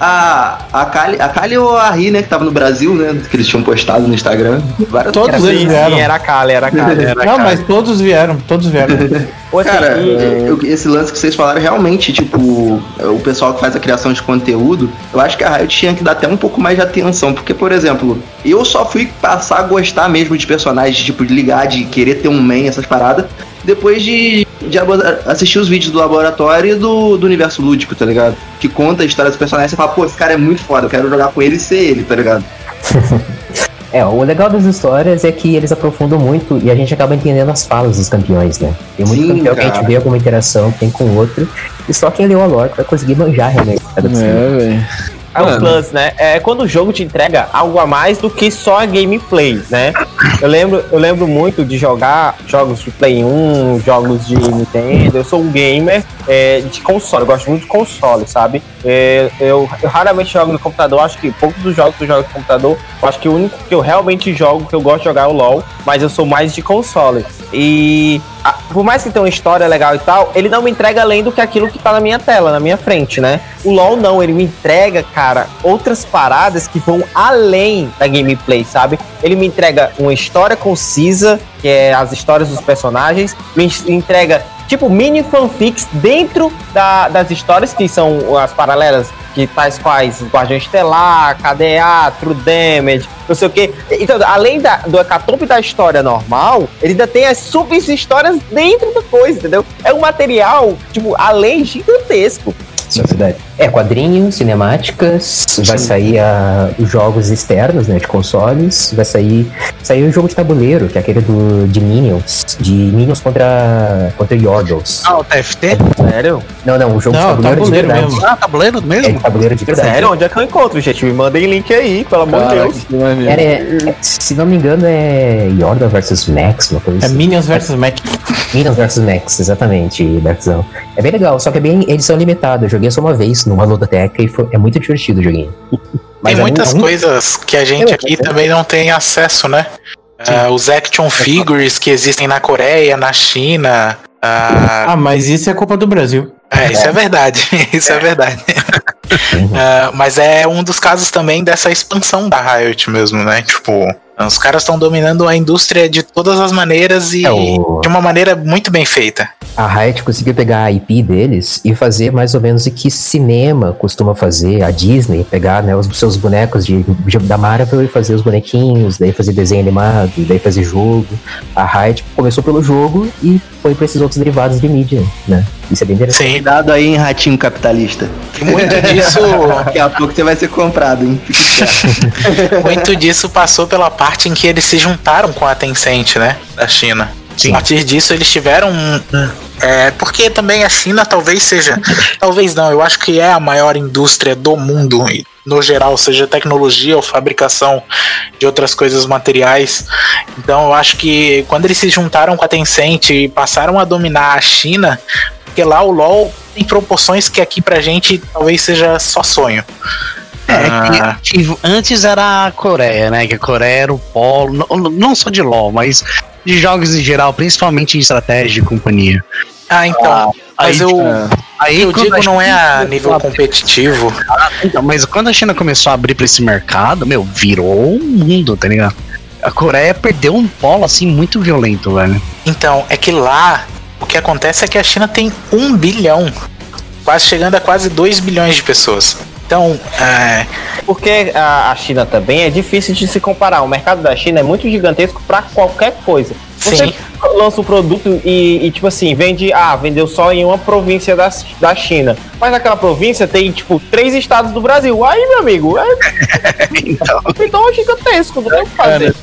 A, a Akali, a Akali ou a Ri, né? Que tava no Brasil, né? Que eles tinham postado no Instagram. Vários todos eles vieram. Sim, era a Akali, era a Akali. Era Não, Akali. Mas todos vieram, todos vieram. Cara, eu, esse lance que vocês falaram, realmente, tipo, o pessoal que faz a criação de conteúdo, eu acho que a Riot tinha que dar até um pouco mais de atenção, porque, por exemplo, eu só fui passar a gostar mesmo de personagens, tipo, de ligar, de querer ter um main, essas paradas, depois de, de assistir os vídeos do laboratório e do, do universo lúdico, tá ligado? Que conta a história dos personagens, você fala, pô, esse cara é muito foda, eu quero jogar com ele e ser ele, tá ligado? É, o legal das histórias é que eles aprofundam muito e a gente acaba entendendo as falas dos campeões, né? Tem muito Sim, campeão cara. que a gente vê alguma interação que tem com o outro, e só quem leu a lore vai conseguir manjar realmente. É, velho. É um plus, né? É quando o jogo te entrega algo a mais do que só a gameplay, né? Eu lembro, eu lembro muito de jogar jogos de Play um, jogos de Nintendo. Eu sou um gamer é, de console, eu gosto muito de console, sabe? Eu, eu, eu raramente jogo no computador, acho que poucos dos jogos que eu jogo no computador, eu acho que o único que eu realmente jogo, que eu gosto de jogar é o LoL, mas eu sou mais de console. E a, por mais que tenha uma história legal e tal, ele não me entrega além do que aquilo que tá na minha tela, na minha frente, né? O LoL não, ele me entrega, cara, outras paradas que vão além da gameplay, sabe? Ele me entrega uma história concisa, que é as histórias dos personagens, me entrega... tipo, mini fanfics dentro da, das histórias, que são as paralelas, que tais quais Guardião Estelar, K D A, True Damage, não sei o quê. Então, além da, do hecatombe da história normal, ele ainda tem as sub-histórias dentro da coisa, entendeu? É um material, tipo, além gigantesco. Isso é verdade. É, quadrinhos, cinemáticas, Sim. vai sair a, os jogos externos, né, de consoles, vai sair saiu um jogo de tabuleiro, que é aquele do, de Minions, de Minions contra, contra Yordles. Ah, o T F T? Sério? Não, não, o jogo não, de tabuleiro, tabuleiro de verdade. Ah, tabuleiro mesmo? É, tabuleiro de verdade. Sério, onde é que eu encontro, gente? Me mandem link aí, pelo amor de Deus. Era, é, é, se não me engano é Yordle versus Max, uma coisa assim. É Minions versus Max. Minions versus Max, exatamente, Bertzão. É bem legal, só que é bem edição limitada, eu joguei só uma vez numa ludoteca e foi, é muito divertido o joguinho. Mas tem muitas é muito... coisas que a gente é, aqui é, também é. não tem acesso, né? Uh, os action figures que existem na Coreia, na China. Uh... Ah, mas isso é culpa do Brasil. É, isso é verdade. Isso é, é verdade. uh, mas é um dos casos também dessa expansão da Riot mesmo, né? Tipo, os caras estão dominando a indústria de todas as maneiras e é o... de uma maneira muito bem feita. A Riot conseguiu pegar a I P deles e fazer mais ou menos o que cinema costuma fazer, a Disney, pegar, né, os seus bonecos de, de, da Marvel e fazer os bonequinhos, daí fazer desenho animado, daí fazer jogo. A Riot começou pelo jogo e foi para esses outros derivados de mídia, né? Isso é bem interessante. Sim. Cuidado aí, hein, ratinho capitalista. Muito disso... Daqui a pouco você vai ser comprado, hein? Muito disso passou pela parte em que eles se juntaram com a Tencent, né? Da China. Sim. A partir disso eles tiveram... Um, um, é, porque também a China talvez seja... talvez não, eu acho que é a maior indústria do mundo, no geral, seja tecnologia ou fabricação de outras coisas materiais. Então eu acho que quando eles se juntaram com a Tencent e passaram a dominar a China... Porque lá o LoL tem proporções que aqui pra gente talvez seja só sonho. É, ah. que, que antes era a Coreia, né? Que a Coreia era o polo, não, não só de LoL, mas de jogos em geral, principalmente em estratégia de companhia. Ah, então. Ah, mas aí, eu, é. aí eu digo não é a nível competitivo. Ah, então, mas quando a China começou a abrir pra esse mercado, meu, virou o mundo, tá ligado? A Coreia perdeu um polo, assim, muito violento, velho. Então, é que lá... O que acontece é que a China tem um bilhão, quase chegando a quase dois bilhões de pessoas. Então, é... porque a China também é difícil de se comparar. O mercado da China é muito gigantesco para qualquer coisa. Sim. Você lança um produto e, e tipo assim, vende, ah, vendeu só em uma província da, da China. Mas naquela província tem, tipo, três estados do Brasil. Aí, meu amigo, aí... então... então é gigantesco, não tem o que fazer.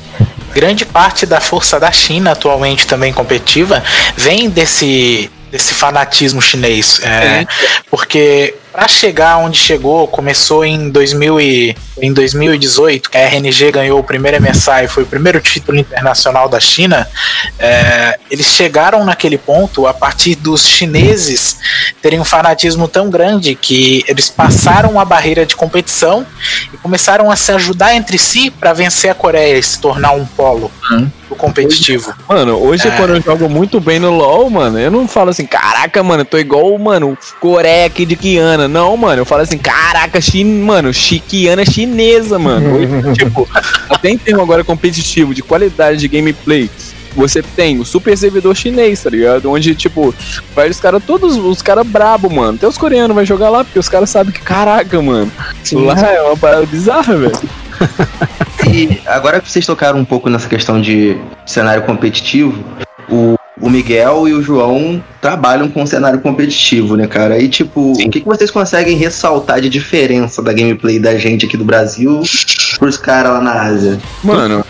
Grande parte da força da China atualmente também competitiva vem desse, desse fanatismo chinês, é, porque para chegar onde chegou, começou em, dois mil e, em dois mil e dezoito, que a R N G ganhou o primeiro M S I, foi o primeiro título internacional da China. É, eles chegaram naquele ponto a partir dos chineses terem um fanatismo tão grande que eles passaram a barreira de competição e começaram a se ajudar entre si para vencer a Coreia e se tornar um polo hum. competitivo. Mano, hoje é. quando eu jogo muito bem no LoL, mano, eu não falo assim, caraca, mano, eu tô igual, mano, Coreia aqui de Kiana. Não, mano, eu falo assim, caraca, chi, mano, chiquiana chinesa, mano. Hoje, tipo, até em termo agora competitivo, de qualidade de gameplay, você tem o super servidor chinês, tá ligado? Onde, tipo, vai os caras, todos os caras brabo, mano. Até os coreanos vai jogar lá, porque os caras sabem que, caraca, mano, sim, lá é uma parada bizarra, velho. E agora que vocês tocaram um pouco nessa questão de cenário competitivo, o... O Miguel e o João trabalham com o cenário competitivo, né, cara? E, tipo, sim, o que, que vocês conseguem ressaltar de diferença da gameplay da gente aqui do Brasil pros caras lá na Ásia? Mano,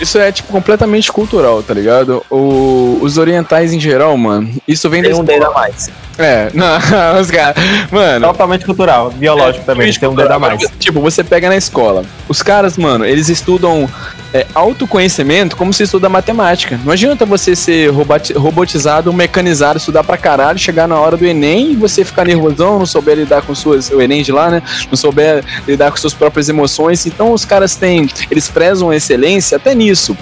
isso é, tipo, completamente cultural, tá ligado? O, os orientais em geral, mano, isso vem... Tem desse... um dedo a mais. É, não, os caras... Mano... Totalmente cultural, biológico é, também, tem um dedo a mais. Tipo, você pega na escola, os caras, mano, eles estudam... É, autoconhecimento como se estuda matemática. Não adianta você ser robotizado, mecanizado, estudar pra caralho, chegar na hora do Enem e você ficar nervosão, não souber lidar com suas... O Enem de lá, né? Não souber lidar com suas próprias emoções. Então os caras têm... Eles prezam a excelência até nisso.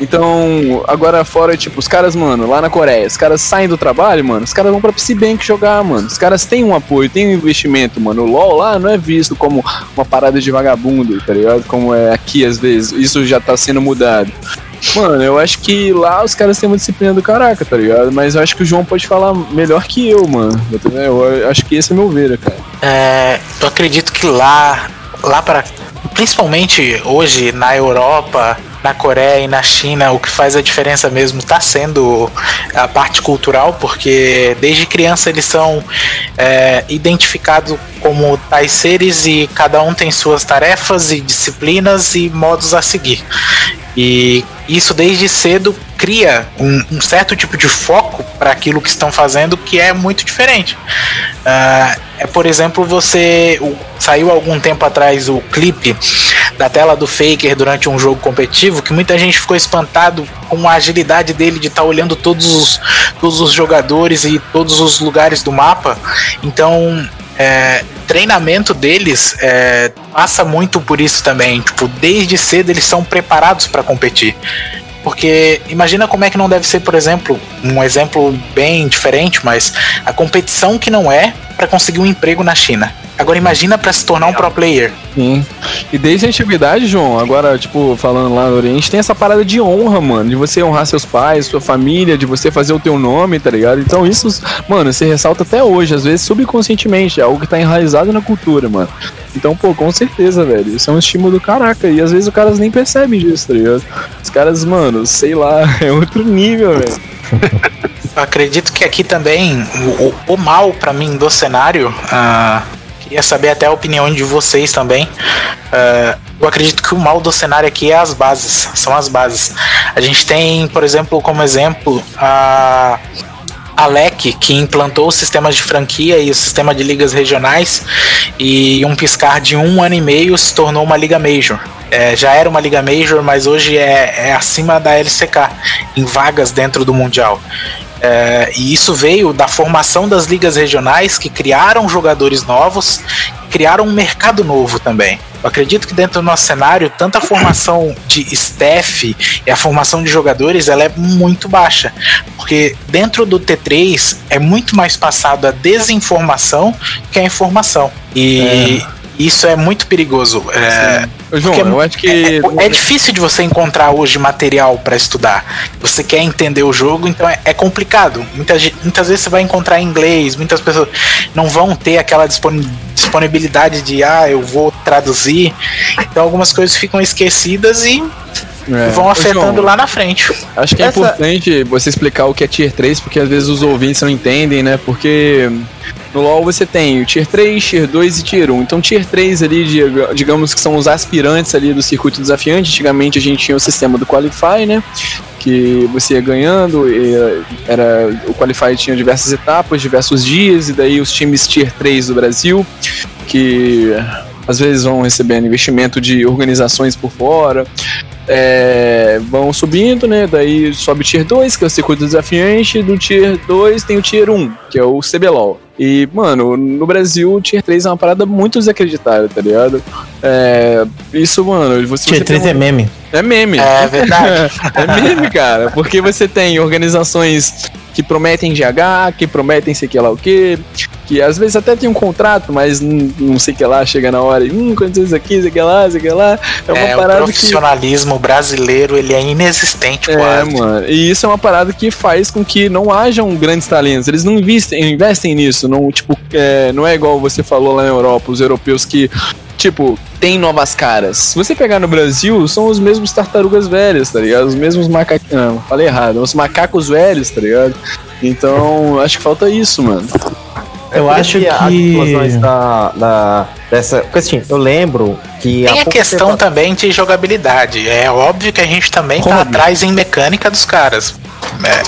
Então, agora fora, tipo, os caras, mano, lá na Coreia, os caras saem do trabalho, mano, os caras vão pra P C Bank jogar, mano. Os caras têm um apoio, têm um investimento, mano. O LoL lá não é visto como uma parada de vagabundo, tá ligado? Como é aqui, às vezes. Isso já tá sendo mudado. Mano, eu acho que lá os caras têm uma disciplina do caraca, tá ligado? Mas eu acho que o João pode falar melhor que eu, mano. Eu acho que esse é o meu ver, cara. É, eu acredito que lá, lá pra... Principalmente hoje, na Europa, na Coreia e na China, o que faz a diferença mesmo tá sendo a parte cultural, porque desde criança eles são é, identificados como tais seres e cada um tem suas tarefas e disciplinas e modos a seguir. E isso desde cedo cria um, um certo tipo de foco para aquilo que estão fazendo, que é muito diferente. Uh, é, por exemplo, você o, saiu algum tempo atrás o clipe da tela do Faker durante um jogo competitivo, que muita gente ficou espantado com a agilidade dele de estar tá olhando todos os, todos os jogadores e todos os lugares do mapa. Então é, treinamento deles é, passa muito por isso também. Tipo, desde cedo eles são preparados para competir. Porque imagina como é que não deve ser, por exemplo, um exemplo bem diferente, mas a competição que não é para conseguir um emprego na China. Agora imagina para se tornar um pro player. Sim. E desde a antiguidade, João, agora, tipo, falando lá no Oriente, tem essa parada de honra, mano. De você honrar seus pais, sua família, de você fazer o teu nome, tá ligado? Então isso, mano, se ressalta até hoje. Às vezes subconscientemente, é algo que tá enraizado na cultura, mano. Então, pô, com certeza, velho. Isso é um estímulo do caraca. E às vezes os caras nem percebem disso, tá ligado? Os caras, mano, sei lá, é outro nível, velho. Eu acredito que aqui também, o, o mal pra mim do cenário... Uh... Queria saber até a opinião de vocês também. Uh, eu acredito que o mal do cenário aqui é as bases. São as bases. A gente tem, por exemplo, como exemplo, a Alec, que implantou sistemas de franquia e o sistema de ligas regionais. E um piscar de um ano e meio se tornou uma liga major. É, já era uma liga major, mas hoje é, é acima da L C K, em vagas dentro do Mundial. É, e isso veio da formação das ligas regionais, que criaram jogadores novos, criaram um mercado novo também. Eu acredito que dentro do nosso cenário, tanto a formação de staff e a formação de jogadores, ela é muito baixa, porque dentro do T três é muito mais passado a desinformação que a informação. E... É. Isso é muito perigoso. É, João, eu acho que... É, é difícil de você encontrar hoje material para estudar. Você quer entender o jogo, então é, é complicado. Muitas, muitas vezes você vai encontrar em inglês, muitas pessoas não vão ter aquela disponibilidade de, ah, eu vou traduzir. Então algumas coisas ficam esquecidas e... É. Vão afetando, João, lá na frente. Acho que é Essa... importante você explicar o que é Tier três, porque às vezes os ouvintes não entendem, né? Porque no LoL você tem o Tier três, Tier dois e Tier um. Então Tier três ali, digamos que são os aspirantes ali do circuito desafiante. Antigamente a gente tinha o sistema do Qualify, né? Que você ia ganhando, era, o Qualify tinha diversas etapas, diversos dias. E daí os times Tier três do Brasil, que às vezes vão recebendo investimento de organizações por fora... É, vão subindo, né? Daí sobe o Tier dois, que é o circuito desafiante. Do Tier dois tem o Tier um, que é o C B LOL. E, mano, no Brasil o Tier três é uma parada muito desacreditada, tá ligado? É, isso, mano... Você, Tier três você tem um... é meme. É meme. É verdade. É meme, cara. Porque você tem organizações que prometem G H, que prometem sei que lá o quê... Que às vezes até tem um contrato, mas não sei o que lá, chega na hora e hum, quantas vezes aqui, sei que lá, sei que lá. É uma é, parada. O profissionalismo que... brasileiro, ele é inexistente, é, quase. Mano. E isso é uma parada que faz com que não hajam grandes talentos. Eles não investem, investem nisso. Não, tipo, é, não é igual você falou lá na Europa, os europeus que, tipo, tem novas caras. Se você pegar no Brasil, são os mesmos tartarugas velhas, tá ligado? Os mesmos macacos. Não, falei errado. Os macacos velhos, tá ligado? Então, acho que falta isso, mano. Eu acho que as explosões da, da, dessa... Porque assim, eu lembro que... Tem a, a questão tempo... também de jogabilidade. É óbvio que a gente também Como? tá atrás em mecânica dos caras.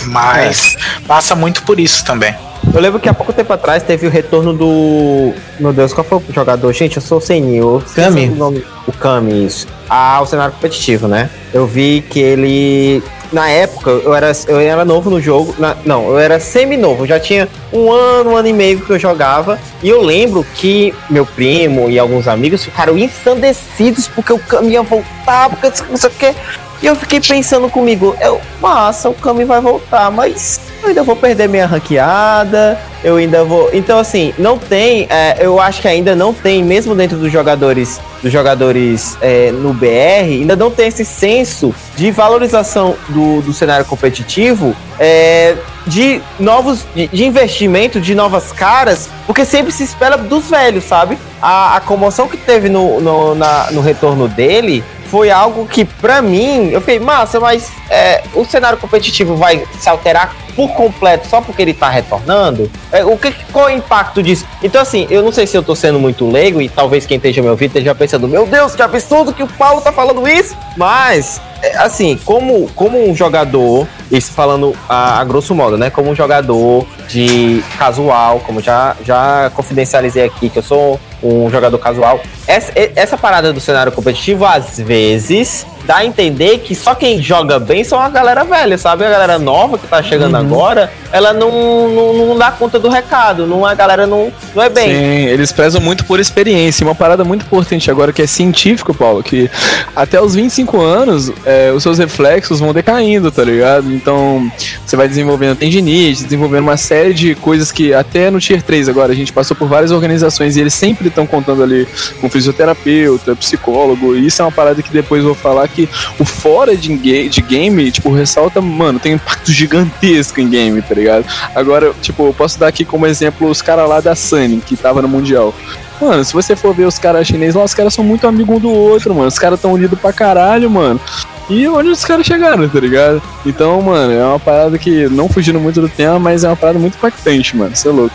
Mas é. passa muito por isso também. Eu lembro que há pouco tempo atrás teve o retorno do... Meu Deus, qual foi o jogador? Gente, eu sou senil. Kami. O, nome... o Kami, isso. Ah, o cenário competitivo, né? Eu vi que ele... Na época, eu era, eu era novo no jogo. Na, não, eu era semi-novo. Já tinha um ano, um ano e meio que eu jogava. E eu lembro que meu primo e alguns amigos ficaram ensandecidos porque o Kami ia voltar, porque não sei o quê. E eu fiquei pensando comigo, eu, massa, o Kami vai voltar, mas eu ainda vou perder minha ranqueada, eu ainda vou... Então, assim, não tem, é, eu acho que ainda não tem, mesmo dentro dos jogadores, dos jogadores é, no B R, ainda não tem esse senso de valorização do, do cenário competitivo, é, de novos, de, de investimento, de novas caras, porque sempre se espera dos velhos, sabe? A, a comoção que teve no, no, na, no retorno dele... Foi algo que, pra mim, eu fiquei, massa, mas é, o cenário competitivo vai se alterar por completo só porque ele tá retornando? É, o que, qual é o impacto disso? Então, assim, eu não sei se eu tô sendo muito leigo e talvez quem esteja me ouvindo esteja pensando, meu Deus, que absurdo que o Paulo tá falando isso, mas... Assim, como, como um jogador, isso falando a, a grosso modo, né? Como um jogador de casual, como já, já confidencializei aqui, que eu sou um jogador casual. Essa, essa parada do cenário competitivo, às vezes, dá a entender que só quem joga bem são a galera velha, sabe? A galera nova que tá chegando uhum. agora, ela não, não, não dá conta do recado, não, a galera não, não é bem. Sim, eles prezam muito por experiência. Uma parada muito importante agora que é científico, Paulo, que até os vinte e cinco anos, é, os seus reflexos vão decaindo, tá ligado? Então, você vai desenvolvendo tendinite, desenvolvendo uma série de coisas que até no Tier três agora, a gente passou por várias organizações e eles sempre estão contando ali com fisioterapeuta, psicólogo, e isso é uma parada que depois eu vou falar que o fora de game, tipo, ressalta, mano, tem um impacto gigantesco em game, tá ligado? Agora, tipo, eu posso dar aqui como exemplo os caras lá da Sunny, que tava no Mundial. Mano, se você for ver os caras chineses lá, os caras são muito amigos um do outro, mano. Os caras tão unidos pra caralho, mano. E onde os caras chegaram, tá ligado? Então, mano, é uma parada que, não fugindo muito do tema, mas é uma parada muito impactante, mano. Você é louco.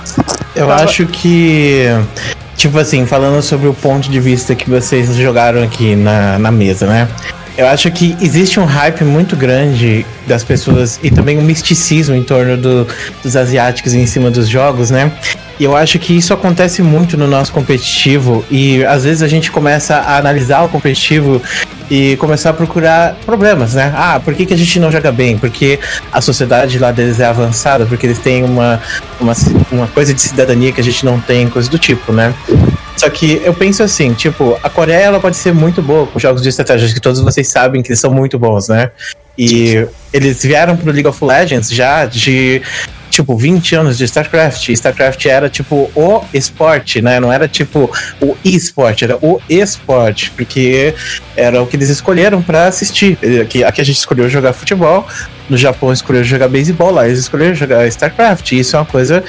Eu tava... acho que... Tipo assim, falando sobre o ponto de vista que vocês jogaram aqui na, na mesa, né? Eu acho que existe um hype muito grande das pessoas e também um misticismo em torno do, dos asiáticos em cima dos jogos, né? E eu acho que isso acontece muito no nosso competitivo e às vezes a gente começa a analisar o competitivo e começar a procurar problemas, né? Ah, por que que a gente não joga bem? Porque a sociedade lá deles é avançada, porque eles têm uma, uma, uma coisa de cidadania que a gente não tem, coisa do tipo, né? Só que eu penso assim, tipo, a Coreia ela pode ser muito boa com jogos de estratégia, que todos vocês sabem que eles são muito bons, né? E eles vieram pro League of Legends já de... tipo, vinte anos de StarCraft. StarCraft era, tipo, o esporte, né? Não era, tipo, o e-sport, era o esporte, porque era o que eles escolheram pra assistir. Aqui, aqui a gente escolheu jogar futebol, no Japão escolheu jogar beisebol, lá eles escolheram jogar StarCraft. Isso é uma coisa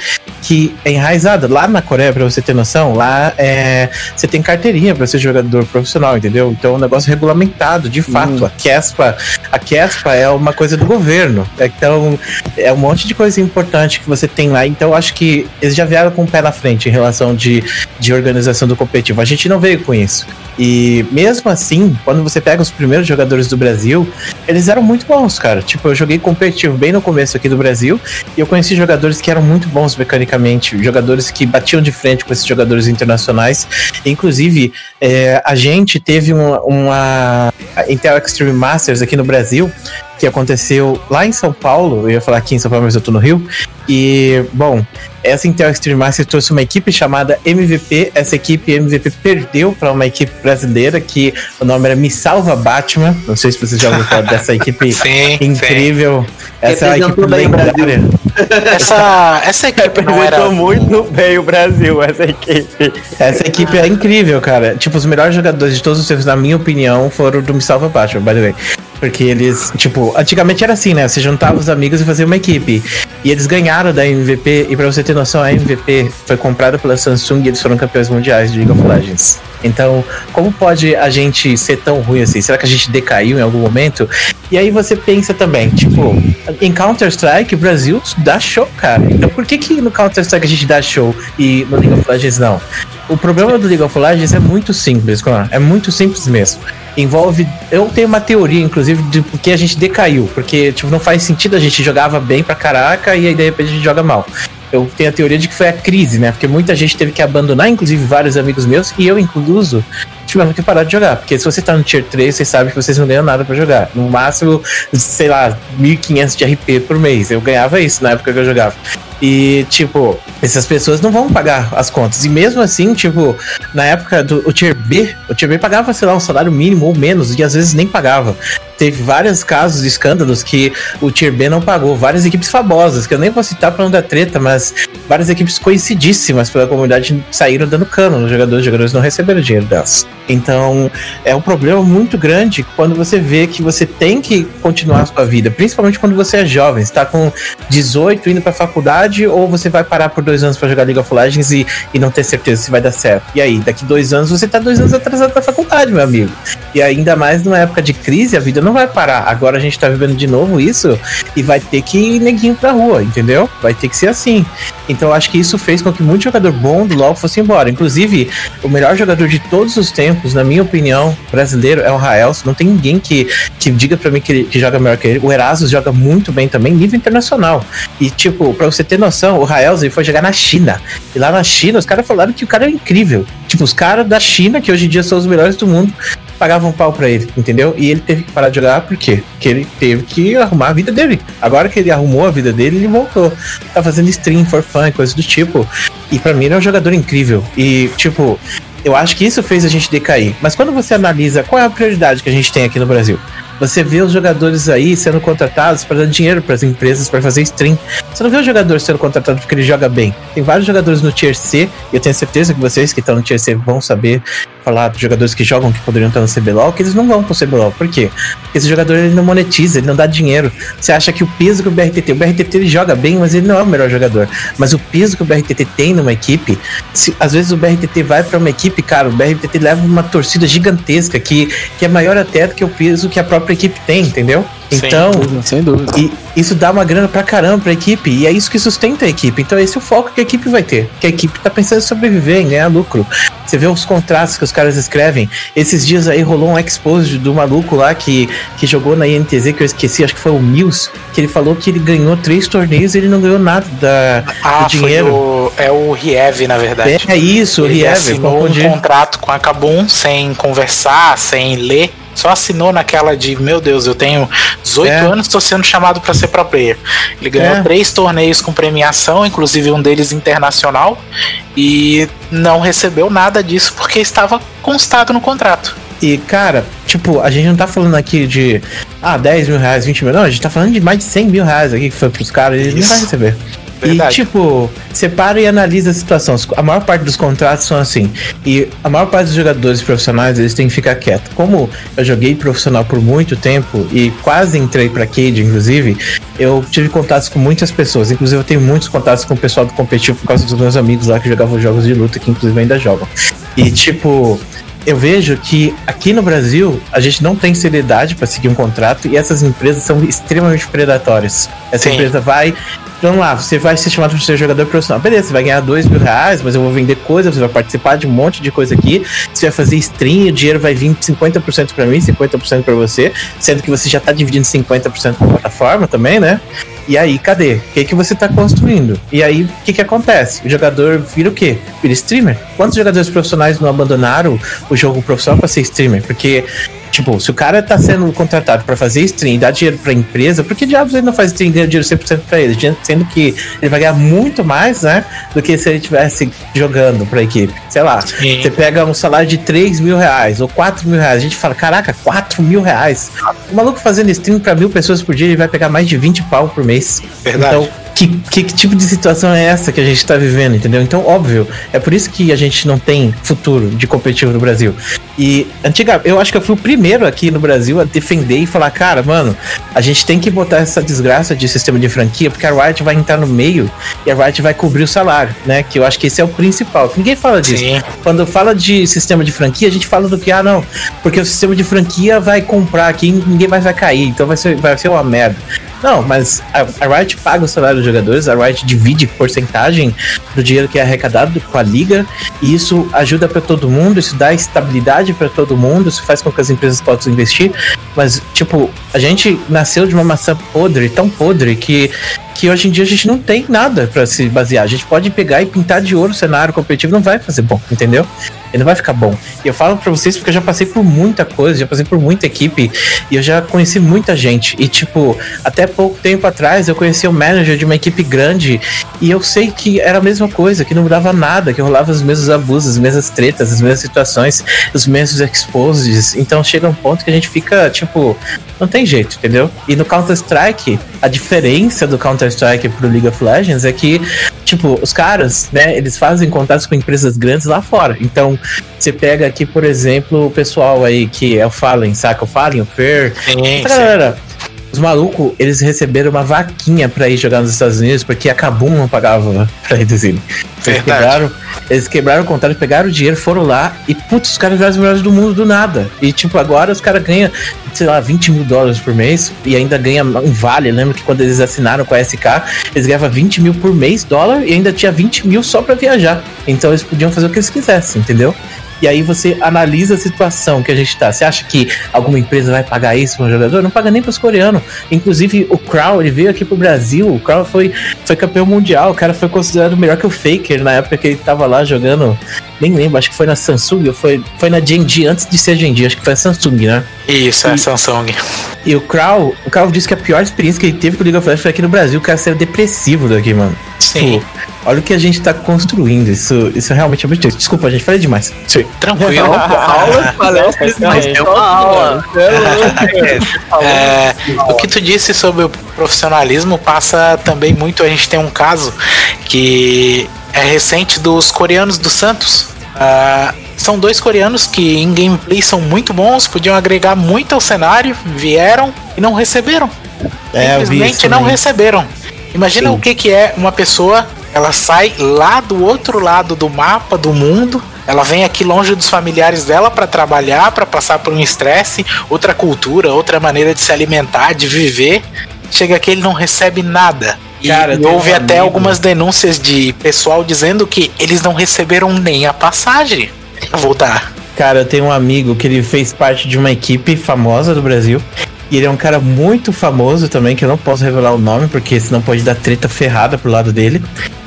que é enraizada. Lá na Coreia, pra você ter noção, lá é, você tem carteirinha pra ser jogador profissional, entendeu? Então é um negócio regulamentado, de fato. Hum. A Kespa, a Kespa é uma coisa do governo. Então é um monte de coisa importante que você tem lá, então eu acho que eles já vieram com o pé na frente em relação de, de organização do competitivo. A gente não veio com isso. E mesmo assim, quando você pega os primeiros jogadores do Brasil, eles eram muito bons, cara. Tipo, eu joguei competitivo bem no começo aqui do Brasil e eu conheci jogadores que eram muito bons mecanicamente, jogadores que batiam de frente com esses jogadores internacionais. Inclusive, é, a gente teve uma, uma Intel Extreme Masters aqui no Brasil, que aconteceu lá em São Paulo. Eu ia falar aqui em São Paulo, mas eu tô no Rio. E, bom, essa Intel Extreme Masters trouxe uma equipe chamada M V P. Essa equipe M V P perdeu para uma equipe brasileira que o nome era Me Salva Batman. Não sei se vocês já ouviram falar dessa equipe sim, incrível. Sim. Essa é a equipe lendária. Essa, essa equipe não era... muito bem o Brasil, essa equipe. Essa equipe é incrível, cara. Tipo, os melhores jogadores de todos os tempos, na minha opinião, foram do Me Salva Batman, by the way. Porque eles, tipo, antigamente era assim, né? Você juntava os amigos e fazia uma equipe. E eles ganharam da M V P. E pra você ter noção, a M V P foi comprada pela Samsung e eles foram campeões mundiais de League of Legends. Então, como pode a gente ser tão ruim assim? Será que a gente decaiu em algum momento? E aí você pensa também, tipo, em Counter-Strike, o Brasil dá show, cara. Então por que que no Counter-Strike a gente dá show e no League of Legends não? O problema do League of Legends é muito simples, cara. É muito simples mesmo. Envolve... Eu tenho uma teoria, inclusive, de porque a gente decaiu. Porque, tipo, não faz sentido, a gente jogava bem pra caraca e aí, de repente, a gente joga mal. Eu tenho a teoria de que foi a crise, né? Porque muita gente teve que abandonar, inclusive vários amigos meus, e eu incluso, tivemos que parar de jogar. Porque se você tá no Tier três, você sabe que vocês não ganham nada pra jogar. No máximo, sei lá, mil e quinhentos de R P por mês. Eu ganhava isso na época que eu jogava. E, tipo, essas pessoas não vão pagar as contas. E mesmo assim, tipo, na época do o Tier B, o Tier B pagava, sei lá, um salário mínimo ou menos, e às vezes nem pagava. Teve vários casos de escândalos que o Tier B não pagou. Várias equipes famosas, que eu nem vou citar pra não dar treta, mas várias equipes conhecidíssimas pela comunidade saíram dando cano nos jogadores. Os jogadores não receberam dinheiro delas. Então, é um problema muito grande quando você vê que você tem que continuar a sua vida, principalmente quando você é jovem. Você tá com dezoito indo pra faculdade, ou você vai parar por dois anos pra jogar League of Legends e, e não ter certeza se vai dar certo. E aí, daqui dois anos, você tá dois anos atrasado da faculdade, meu amigo. E ainda mais numa época de crise, a vida não vai parar. Agora a gente tá vivendo de novo isso e vai ter que ir neguinho pra rua, entendeu? Vai ter que ser assim. Então eu acho que isso fez com que muito jogador bom do LoL fosse embora. Inclusive, o melhor jogador de todos os tempos, na minha opinião, brasileiro, é o Raels. Não tem ninguém que, que diga pra mim que, que joga melhor que ele. O Erasmus joga muito bem também, nível internacional. E tipo, pra você ter noção, o Raels, ele foi jogar na China. E lá na China, os caras falaram que o cara é incrível. Tipo, os caras da China, que hoje em dia são os melhores do mundo, pagava um pau pra ele, entendeu? E ele teve que parar de jogar, por quê? Porque ele teve que arrumar a vida dele. Agora que ele arrumou a vida dele, ele voltou. Tá fazendo stream, for fun, coisas do tipo. E pra mim ele é um jogador incrível. E, tipo, eu acho que isso fez a gente decair. Mas quando você analisa qual é a prioridade que a gente tem aqui no Brasil, você vê os jogadores aí sendo contratados para dar dinheiro para as empresas, para fazer stream. Você não vê o jogador sendo contratado porque ele joga bem. Tem vários jogadores no Tier C, e eu tenho certeza que vocês que estão no Tier C vão saber falar de jogadores que jogam, que poderiam estar no C B L O L, que eles não vão pro C B L O L. Por quê? Porque esse jogador ele não monetiza, ele não dá dinheiro. Você acha que o peso que o B R T T... O B R T T ele joga bem, mas ele não é o melhor jogador. Mas o peso que o B R T T tem numa equipe... Se, às vezes o B R T T vai para uma equipe, cara, o B R T T leva uma torcida gigantesca que, que é maior até do que o peso que a própria equipe tem, entendeu? Então, sem dúvida, sem dúvida. E isso dá uma grana pra caramba pra equipe, e é isso que sustenta a equipe. Então esse é o foco que a equipe vai ter, que a equipe tá pensando em sobreviver, em ganhar lucro. Você vê os contratos que os caras escrevem. Esses dias aí rolou um expose do maluco lá que, que jogou na I N T Z, que eu esqueci, acho que foi o Mills, que ele falou que ele ganhou três torneios e ele não ganhou nada da, ah, do dinheiro. O, é o Riev, na verdade. É, é isso, o Riev. Ele assinou um contrato com a Kabum sem conversar, sem ler. Só assinou naquela de, meu Deus, eu tenho dezoito é. anos, estou sendo chamado para ser pro player. Ele ganhou é. três torneios com premiação, inclusive um deles internacional, e não recebeu nada disso porque estava constado no contrato. E, cara, tipo, a gente não tá falando aqui de, ah, dez mil reais, vinte mil, não, a gente tá falando de mais de cem mil reais aqui que foi pros caras, eles não vão receber. Verdade. E, tipo, separa e analisa a situação. A maior parte dos contratos são assim. E a maior parte dos jogadores profissionais, eles têm que ficar quietos. Como eu joguei profissional por muito tempo e quase entrei pra Cade, inclusive, eu tive contatos com muitas pessoas. Inclusive, eu tenho muitos contatos com o pessoal do competitivo por causa dos meus amigos lá que jogavam jogos de luta, que inclusive ainda jogam. E, tipo, eu vejo que aqui no Brasil a gente não tem seriedade para seguir um contrato, e essas empresas são extremamente predatórias. Essa Sim. empresa vai... Então lá, você vai ser chamado para ser jogador profissional. Beleza, você vai ganhar dois mil reais, mas eu vou vender coisa, você vai participar de um monte de coisa aqui. Você vai fazer stream, o dinheiro vai vir cinquenta por cento para mim, cinquenta por cento para você. Sendo que você já tá dividindo cinquenta por cento com a plataforma também, né? E aí, cadê? O que, que você tá construindo? E aí, o que que acontece? O jogador vira o quê? Vira streamer. Quantos jogadores profissionais não abandonaram o jogo profissional para ser streamer? Porque... Tipo, se o cara tá sendo contratado pra fazer stream e dar dinheiro pra empresa, por que diabos ele não faz stream e ganha dinheiro cem por cento pra ele? Sendo que ele vai ganhar muito mais, né? Do que se ele estivesse jogando pra equipe. Sei lá, Sim. você pega um salário de três mil reais ou quatro mil reais. A gente fala, caraca, quatro mil reais? O maluco fazendo stream pra mil pessoas por dia, ele vai pegar mais de vinte pau por mês. Verdade. Então, Que, que, que tipo de situação é essa que a gente tá vivendo, entendeu? Então, óbvio, é por isso que a gente não tem futuro de competitivo no Brasil. E, antiga, eu acho que eu fui o primeiro aqui no Brasil a defender e falar, cara, mano, a gente tem que botar essa desgraça de sistema de franquia, porque a Riot vai entrar no meio e a Riot vai cobrir o salário, né? Que eu acho que esse é o principal. Ninguém fala disso. Sim. Quando fala de sistema de franquia, a gente fala do que, ah, não, porque o sistema de franquia vai comprar aqui e ninguém mais vai cair, então vai ser, vai ser uma merda. Não, mas a, a Riot paga o salário dos jogadores, a Riot divide porcentagem do dinheiro que é arrecadado com a liga, e isso ajuda para todo mundo, isso dá estabilidade para todo mundo, isso faz com que as empresas possam investir, mas, tipo, a gente nasceu de uma maçã podre, tão podre, que, que hoje em dia a gente não tem nada para se basear. A gente pode pegar e pintar de ouro o cenário competitivo, não vai fazer bom, entendeu? Ele não vai ficar bom. E eu falo pra vocês porque eu já passei por muita coisa, já passei por muita equipe, e eu já conheci muita gente. E, tipo, até pouco tempo atrás eu conheci o manager de uma equipe grande, e eu sei que era a mesma coisa, que não mudava nada, que rolava os mesmos abusos, as mesmas tretas, as mesmas situações, os mesmos exposes. Então chega um ponto que a gente fica, tipo, não tem jeito, entendeu? E no Counter-Strike, a diferença do Counter-Strike pro League of Legends é que, tipo, os caras, né, eles fazem contatos com empresas grandes lá fora. Então, você pega aqui, por exemplo, o pessoal aí que é o Fallen, saca? O Fallen, o Fer, essa galera. Os malucos, eles receberam uma vaquinha pra ir jogar nos Estados Unidos, porque a Kabum não pagava pra eles irem. Eles quebraram, eles quebraram o contrato, pegaram o dinheiro, foram lá e, putz, os caras viraram os melhores do mundo do nada. E, tipo, agora os caras ganham, sei lá, vinte mil dólares por mês e ainda ganham um vale. Lembra que quando eles assinaram com a S K, eles ganhavam vinte mil por mês, dólar, e ainda tinha vinte mil só pra viajar. Então eles podiam fazer o que eles quisessem, entendeu? E aí você analisa a situação que a gente tá. Você acha que alguma empresa vai pagar isso para um jogador? Não paga nem para os coreanos. Inclusive, o Crown, ele veio aqui pro Brasil. O Crown foi, foi campeão mundial. O cara foi considerado melhor que o Faker na época que ele tava lá jogando. Nem lembro, acho que foi na Samsung. Ou foi, foi na G N D antes de ser G N D. Acho que foi a Samsung, né? Isso, e, é Samsung. E o Crown, o Crown disse que a pior experiência que ele teve com o League of Legends foi aqui no Brasil. O cara saiu depressivo daqui, mano. Sim. Pô, olha o que a gente tá construindo. Isso, isso realmente é muito difícil. Desculpa, gente, falei demais. Sim. Tranquilo. Aula, palestras, mas é uma aula. O que tu disse sobre o profissionalismo passa também muito. A gente tem um caso que é recente dos coreanos do Santos. Uh, são dois coreanos que em gameplay são muito bons, podiam agregar muito ao cenário, vieram e não receberam. É, simplesmente não receberam. Imagina Sim. o que, que é uma pessoa, ela sai lá do outro lado do mapa do mundo, ela vem aqui longe dos familiares dela para trabalhar, para passar por um estresse, outra cultura, outra maneira de se alimentar, de viver. Chega aqui, ele não recebe nada. E Cara, houve um até amigo. algumas denúncias de pessoal dizendo que eles não receberam nem a passagem pra voltar. Cara, eu tenho um amigo que ele fez parte de uma equipe famosa do Brasil. E ele é um cara muito famoso também, que eu não posso revelar o nome, porque senão pode dar treta ferrada pro lado dele.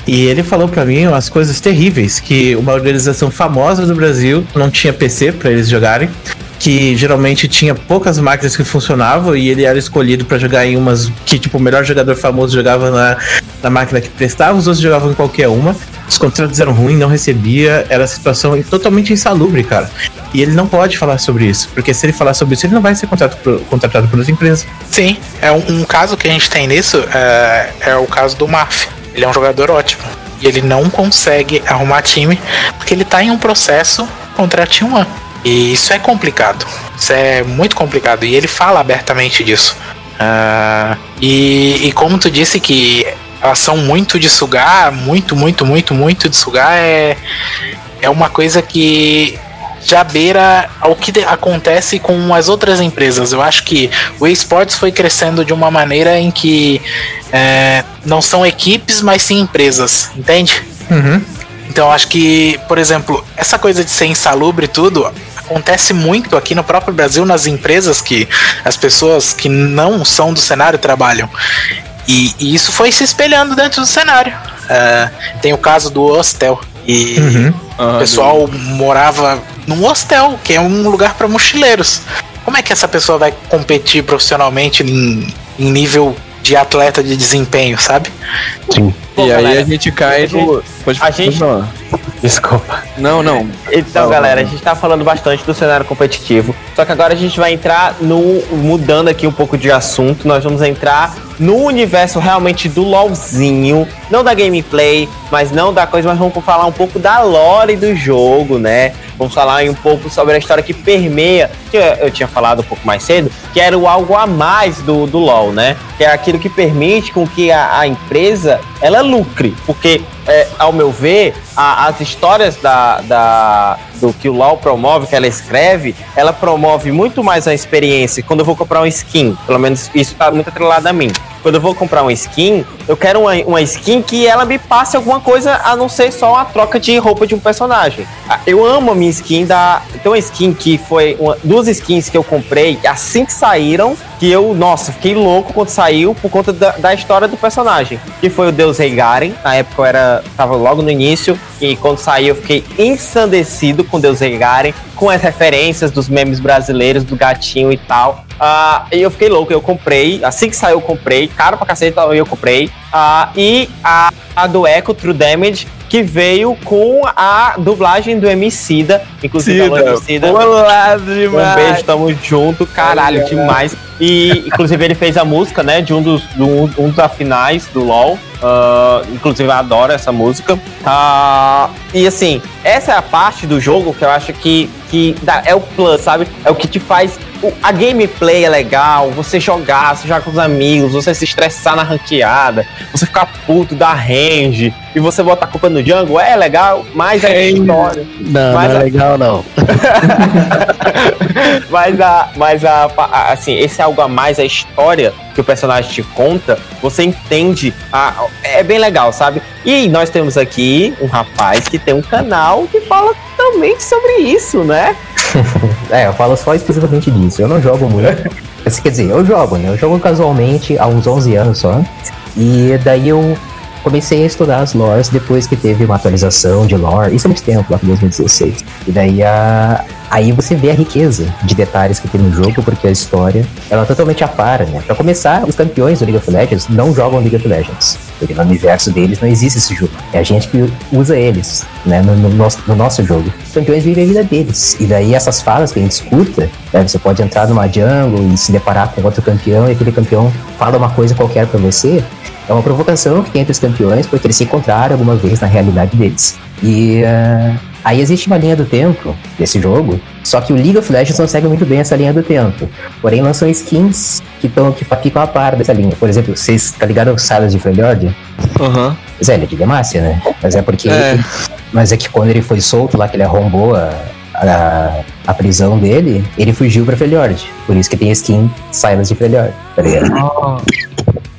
E ele falou pra mim umas coisas terríveis, que uma organização famosa do Brasil não tinha P C pra eles jogarem, que geralmente tinha poucas máquinas que funcionavam e ele era escolhido pra jogar em umas que, tipo, o melhor jogador famoso jogava na, na máquina que prestava, os outros jogavam em qualquer uma. Os contratos eram ruins, não recebia, era situação totalmente insalubre, cara. E ele não pode falar sobre isso, porque se ele falar sobre isso, ele não vai ser contratado, contratado por outra empresa. Sim, é um, um caso que a gente tem nisso, é, é o caso do Maf. Ele é um jogador ótimo e ele não consegue arrumar time porque ele tá em um processo contra a T um. E isso é complicado, isso é muito complicado, e ele fala abertamente disso. Uh, e, e como tu disse que elas são muito de sugar, muito, muito, muito, muito de sugar, é, é uma coisa que já beira ao que de, acontece com as outras empresas. Eu acho que o eSports foi crescendo de uma maneira em que é, não são equipes, mas sim empresas, entende? Uhum. Então acho que, por exemplo, essa coisa de ser insalubre e tudo acontece muito aqui no próprio Brasil, nas empresas que as pessoas que não são do cenário trabalham. E, e isso foi se espelhando dentro do cenário. Uh, tem o caso do hostel. E uhum. Uhum. o pessoal morava num hostel, que é um lugar para mochileiros. Como é que essa pessoa vai competir profissionalmente em, em nível de atleta de desempenho, sabe? Sim. Pô, e galera, aí a gente cai a no... Gente, pode, a gente... pode Desculpa. Não, não. Então, não, galera, não. a gente tá falando bastante do cenário competitivo. Só que agora a gente vai entrar no... Mudando aqui um pouco de assunto, nós vamos entrar no universo realmente do LOLzinho. Não da gameplay, mas não da coisa, mas vamos falar um pouco da lore do jogo, né? Vamos falar um pouco sobre a história que permeia, que eu, eu tinha falado um pouco mais cedo, que era o algo a mais do, do LOL, né? Que é aquilo que permite com que a, a empresa, ela lucre, porque é, ao meu ver, a, as histórias da, da, do que o LoL promove, que ela escreve, ela promove muito mais a experiência. Quando eu vou comprar uma skin, pelo menos isso tá muito atrelado a mim, quando eu vou comprar uma skin, eu quero uma, uma skin que ela me passe alguma coisa, a não ser só a troca de roupa de um personagem. Eu amo a minha skin da... Tem uma skin que foi... Uma, duas skins que eu comprei assim que saíram, que eu, nossa, fiquei louco quando saiu por conta da, da história do personagem, que foi o Deus Rei Garen. Na época eu era, tava logo no início, e quando saiu eu fiquei ensandecido com Deus Rei Garen, com as referências dos memes brasileiros, do gatinho e tal. Uh, e eu fiquei louco, eu comprei, assim que saiu eu comprei, caro pra cacete, eu comprei. Uh, e a, a do Echo, True Damage, que veio com a dublagem do Emicida, inclusive Cida, a Emicida. Um beijo, tamo junto, caralho, demais. E inclusive ele fez a música, né, de um dos, do, um dos afinais do LoL. Uh, inclusive eu adoro essa música. Uh, e assim, essa é a parte do jogo que eu acho que, que dá, é o plus, sabe? É o que te faz o, a gameplay é legal, você jogar, você jogar com os amigos, você se estressar na ranqueada, você ficar puto, dar range, e você botar a culpa no jungle, é legal, mas a história... Não, mas não a... é legal, não. mas a, mas a, assim, esse algo a mais, a história que o personagem te conta, você entende, a, é bem legal, sabe? E nós temos aqui um rapaz que tem um canal que fala totalmente sobre isso, né? É, eu falo só especificamente disso, eu não jogo muito. Quer dizer, eu jogo, né? Eu jogo casualmente há uns onze anos só. E daí eu comecei a estudar as lores depois que teve uma atualização de lore. Isso há muito tempo, lá em dois mil e dezesseis. E daí a... aí você vê a riqueza de detalhes que tem no jogo, porque a história, ela é totalmente à par, né? Pra começar, os campeões do League of Legends não jogam League of Legends, porque no universo deles não existe esse jogo. É a gente que usa eles, né? No, no, nosso, no nosso jogo. Os campeões vivem a vida deles. E daí essas falas que a gente escuta, né? Você pode entrar numa jungle e se deparar com outro campeão, e aquele campeão fala uma coisa qualquer pra você. É uma provocação que tem entre os campeões, porque eles se encontraram alguma vez na realidade deles. E... Uh... aí existe uma linha do tempo desse jogo, só que o League of Legends não segue muito bem essa linha do tempo. Porém, lançam skins que, tão, que ficam a par dessa linha. Por exemplo, vocês, tá ligado, Silas de Freljord? Aham. Uhum. Mas é, ele é de Demacia, né? Mas é porque... É. Ele, mas é que quando ele foi solto lá, que ele arrombou a, a, a prisão dele, ele fugiu pra Freljord. Por isso que tem a skin Silas de Freljord, tá ligado? Oh.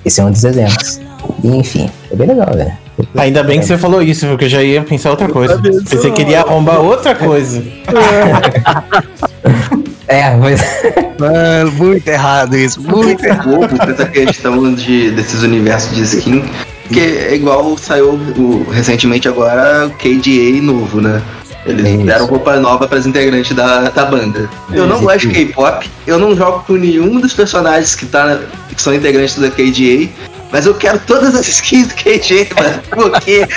Esse é um dos exemplos. E, enfim, é bem legal, velho. Ainda bem que você falou isso, porque eu já ia pensar outra coisa. Você queria arrombar outra coisa. É, mas... Mano, muito errado isso, muito errado. Essa questão de, desses universos de skin, que é igual saiu o, recentemente agora o K D A novo, né? Eles é deram roupa nova para os integrantes da, da banda. Eu não gosto de K-pop, eu não jogo com nenhum dos personagens que, tá, que são integrantes da K D A. Mas eu quero todas as skins do K J, mano. Por quê?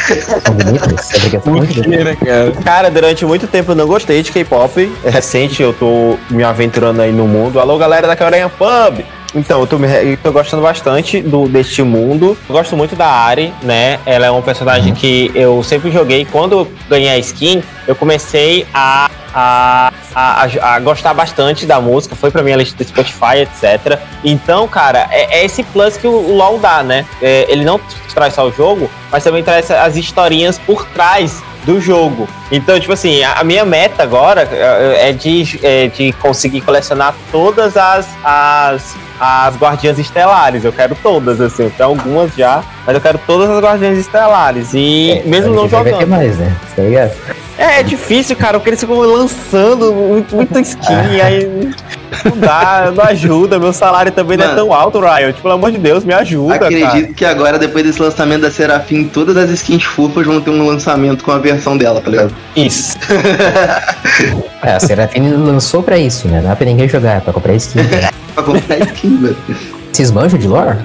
Cara, durante muito tempo eu não gostei de K-pop. É recente, eu tô me aventurando aí no mundo. Alô, galera da Korean Pub! Então, eu tô, me, eu tô gostando bastante do, deste mundo. Eu gosto muito da Ari, né? Ela é um personagem uhum. que eu sempre joguei. Quando eu ganhei a skin, eu comecei a, a, a, a, a gostar bastante da música. Foi pra minha lista do Spotify, etcétera. Então, cara, é, é esse plus que o, o LoL dá, né? É, ele não traz só o jogo, mas também traz as historinhas por trás do jogo. Então, tipo assim, a minha meta agora é de, é de conseguir colecionar todas as, as, as Guardiãs Estelares. Eu quero todas, assim, tem algumas já, mas eu quero todas as Guardiãs Estelares. E é, mesmo não jogando. Vai ter mais, né? Tá ligado? É, é difícil, cara, porque eles ficam lançando muito, muita skin, aí não dá, não ajuda, meu salário também Mano, não é tão alto, Ryan, tipo, pelo amor de Deus, me ajuda, acredito, cara. Acredito que agora, depois desse lançamento da Serafine, todas as skins fofas vão ter um lançamento com a versão dela, tá ligado? Isso. É, a Serafine lançou pra isso, né, não é pra ninguém jogar, é pra comprar skin. Né? Pra comprar skin, velho. Vocês manjam de lore?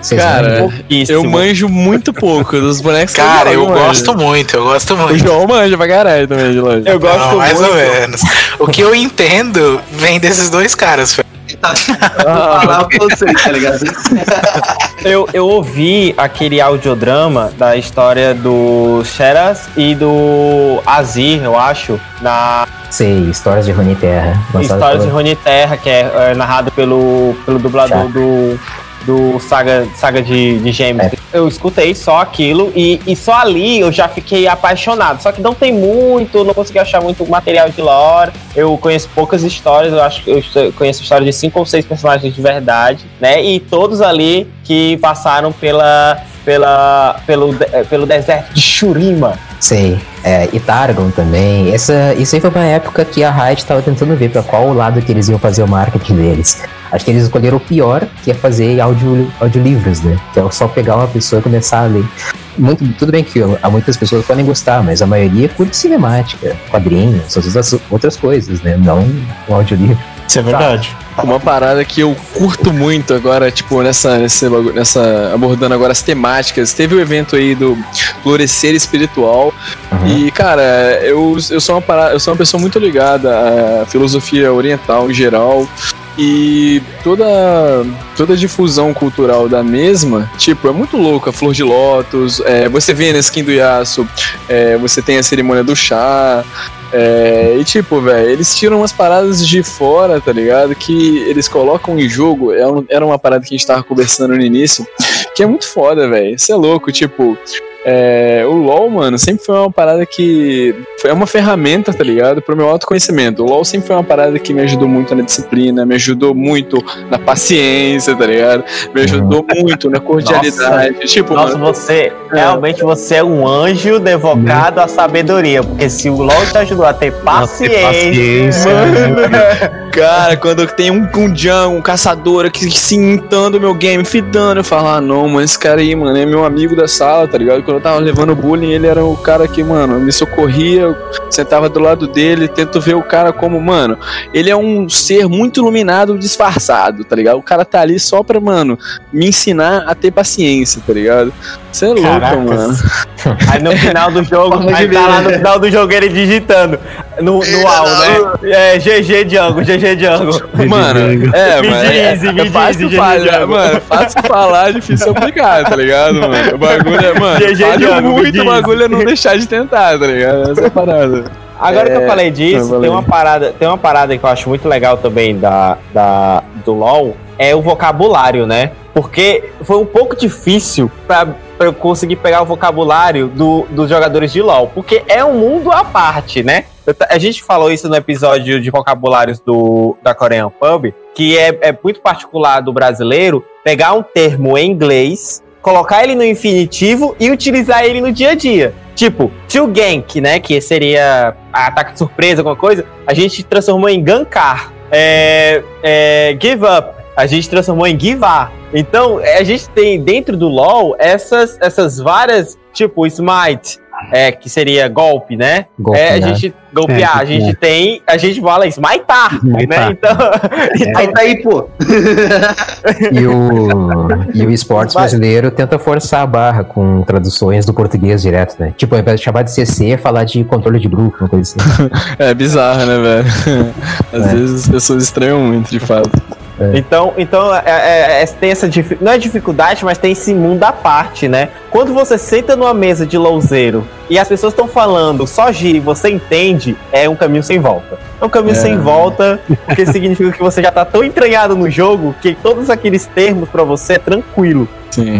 Cês cara, eu manjo muito pouco dos bonecos. Cara, eu, eu gosto muito, eu gosto muito. O João manja pra caralho também de lore. Eu gosto não, mais muito. Mais ou menos. O que eu entendo vem desses dois caras. Ah, eu, eu ouvi aquele audiodrama da história do Sheras e do Azir, eu acho, na... Sei, Histórias de Runeterra. Histórias por... de Runeterra, que é, é narrado pelo, pelo dublador do, do Saga, saga de, de Gêmeos. É. Eu escutei só aquilo e, e só ali eu já fiquei apaixonado. Só que não tem muito, não consegui achar muito material de lore. Eu conheço poucas histórias, eu acho que eu conheço histórias de cinco ou seis personagens de verdade, né? E todos ali que passaram pela... Pela, pelo, pelo deserto de Shurima. Sei, é, e Targon também. Essa, isso aí foi uma época que a Riot estava tentando ver para qual lado que eles iam fazer o marketing deles. Acho que eles escolheram o pior, que é fazer audio, audiolivros, né? Que é só pegar uma pessoa e começar a ler. Muito, tudo bem que há muitas pessoas podem gostar, mas a maioria curte cinemática, quadrinhos, outras, outras coisas, né? Não um audiolivro. Isso é verdade. Uma parada que eu curto muito agora, tipo, nessa, nessa, nessa abordando agora as temáticas. Teve o um evento aí do Florescer Espiritual. Uhum. E, cara, eu, eu, sou uma parada, eu sou uma pessoa muito ligada à filosofia oriental em geral. E toda, toda a difusão cultural da mesma, tipo, é muito louco. A flor de lótus, é, você vê na skin do Yasuo, é, você tem a cerimônia do chá. É, e tipo, velho, eles tiram umas paradas de fora, tá ligado? Que eles colocam em jogo. Era uma parada que a gente tava conversando no início, que é muito foda, velho. Isso é louco, tipo... É, o LoL, mano, sempre foi uma parada que... É uma ferramenta, tá ligado? Pro meu autoconhecimento. O LoL sempre foi uma parada que me ajudou muito na disciplina, me ajudou muito na paciência, tá ligado? Me ajudou muito na cordialidade. Nossa, tipo, nossa, mano, você... É. Realmente você é um anjo devocado à sabedoria. Porque se o LoL te ajudou a ter paciência... Nossa, ter paciência, mano. Cara, quando tem um, um jungle, um caçador que se intando o meu game, fitando, eu falo, ah, não, mano, esse cara aí, mano, é meu amigo da sala, tá ligado? Eu tava levando bullying, ele era o cara que, mano, me socorria, eu sentava do lado dele, tento ver o cara como, mano, ele é um ser muito iluminado, disfarçado, tá ligado? O cara tá ali só pra, mano, me ensinar a ter paciência, tá ligado? Você é louco, mano. Aí no final do jogo, aí tá lá no final do jogo ele digitando no, no A U, né? É, G G Django, G G Django. Mano, é, me mano. Diz, me é, fácil diz, falar, mano, fácil falar, difícil aplicar, tá ligado, mano? O bagulho é, mano, vale muito o bagulho é não deixar de tentar, tá ligado? Essa parada. Agora é, que eu falei disso, tem uma, parada, tem uma parada que eu acho muito legal também da, da, do LoL, é o vocabulário, né? Porque foi um pouco difícil pra, pra eu conseguir pegar o vocabulário do, dos jogadores de LoL, porque é um mundo à parte, né? Eu, a gente falou isso no episódio de vocabulários do, da Korean Pub, que é, é muito particular do brasileiro pegar um termo em inglês, colocar ele no infinitivo e utilizar ele no dia a dia. Tipo, se o gank, né, que seria ataque de surpresa, alguma coisa, a gente transformou em gankar. É, é, give up, a gente transformou em givar. Então, a gente tem dentro do LoL essas, essas várias, tipo, smite, é, que seria golpe, né? Golpe, é, a né? gente golpear, é, a gente é. tem, a gente fala smitar, né? Então, é. então tá aí, pô. E o, e o esportes brasileiro tenta forçar a barra com traduções do português direto, né? Tipo, ao invés de chamar de C C, falar de controle de grupo, uma coisa assim. É bizarro, né, velho? Às é. vezes as pessoas estranham muito, de fato. É. Então, então é, é, tem essa dific... não é dificuldade, mas tem esse mundo à parte, né? Quando você senta numa mesa de louzeiro e as pessoas estão falando só gíria e você entende, é um caminho sem volta. É um caminho é. sem volta, porque significa que você já tá tão entranhado no jogo que todos aqueles termos pra você é tranquilo. Sim,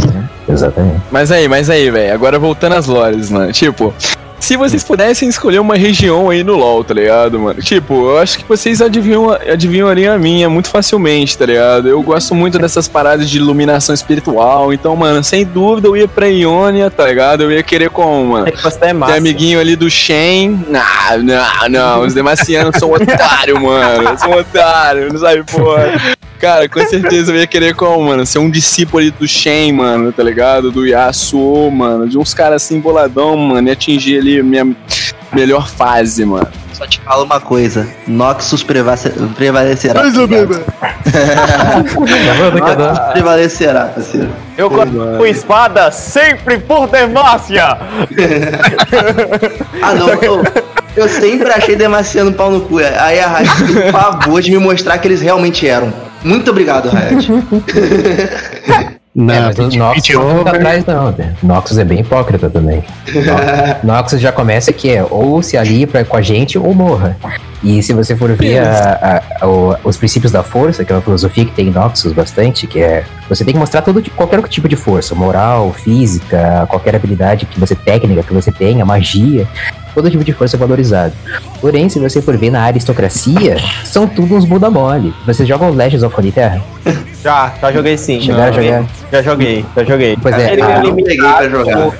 exatamente. Mas aí, mas aí, velho, agora voltando às lores, mano, tipo... Se vocês pudessem escolher uma região aí no LoL, tá ligado, mano? Tipo, eu acho que vocês adivinham, adivinhariam a minha muito facilmente, tá ligado? Eu gosto muito dessas paradas de iluminação espiritual. Então, mano, sem dúvida eu ia pra Iônia, tá ligado? Eu ia querer com, mano, é que você é massa. Tem amiguinho ali do Shen. Não, não, não. Os demacianos são otários, mano. Eles são otários, não sabe porra. Cara, com certeza eu ia querer como, mano? Ser um discípulo ali do Shen, mano, tá ligado? Do Yasuo, mano. De uns caras assim, boladão, mano. E atingir ali a minha melhor fase, mano. Só te falo uma coisa. Noxus prevalecerá. Mais ou menos. Noxus prevalecerá, parceiro. Eu corto com espada sempre por Demacia. Ah, não, não. Eu sempre achei Demaciano pau no cu. Aí a Riot tem o pavor de me mostrar que eles realmente eram. Muito obrigado, Riot. Não, é, mas o Noxus não tá atrás não. Noxus é bem hipócrita também. Noxus já começa que é ou se alia pra, com a gente ou morra. E se você for ver a, a, a, os princípios da força, que é uma filosofia que tem em Noxus bastante, que é você tem que mostrar todo, qualquer tipo de força, moral, física, qualquer habilidade que você técnica que você tenha, magia, todo tipo de força é valorizado. Porém, se você for ver na aristocracia, são tudo uns bunda mole. Vocês jogam Legends of Runeterra? Já, já joguei sim. Chegaram a jogar? Já joguei, já joguei. Pois é, eu me liguei pra jogar. R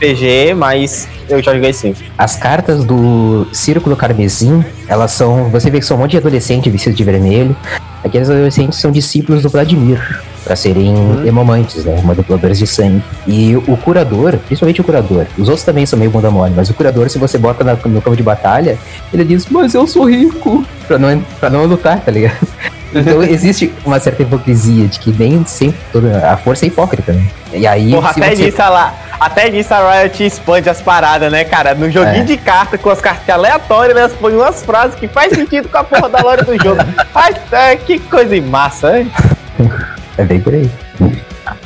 P G, mas eu já joguei sim. As cartas do Círculo Carmesim, elas são... Você vê que são um monte de adolescente vestido de vermelho. Aqueles adolescentes são discípulos do Vladimir, para serem hum. hemomantes, né? Manipuladores de sangue. E o curador, principalmente o curador, os outros também são meio bunda mole, mas o curador, se você bota na, no campo de batalha, ele diz, mas eu sou rico, pra não, pra não lutar, tá ligado? Então existe uma certa hipocrisia de que nem sempre toda a força é hipócrita, né? E aí, porra, até você... nisso lá, até nisso a Riot expande as paradas, né, cara? No joguinho é. de carta, com as cartas aleatórias, elas põem umas frases que faz sentido com a porra da lore do jogo. Mas, é, que coisa massa, hein? É bem por aí.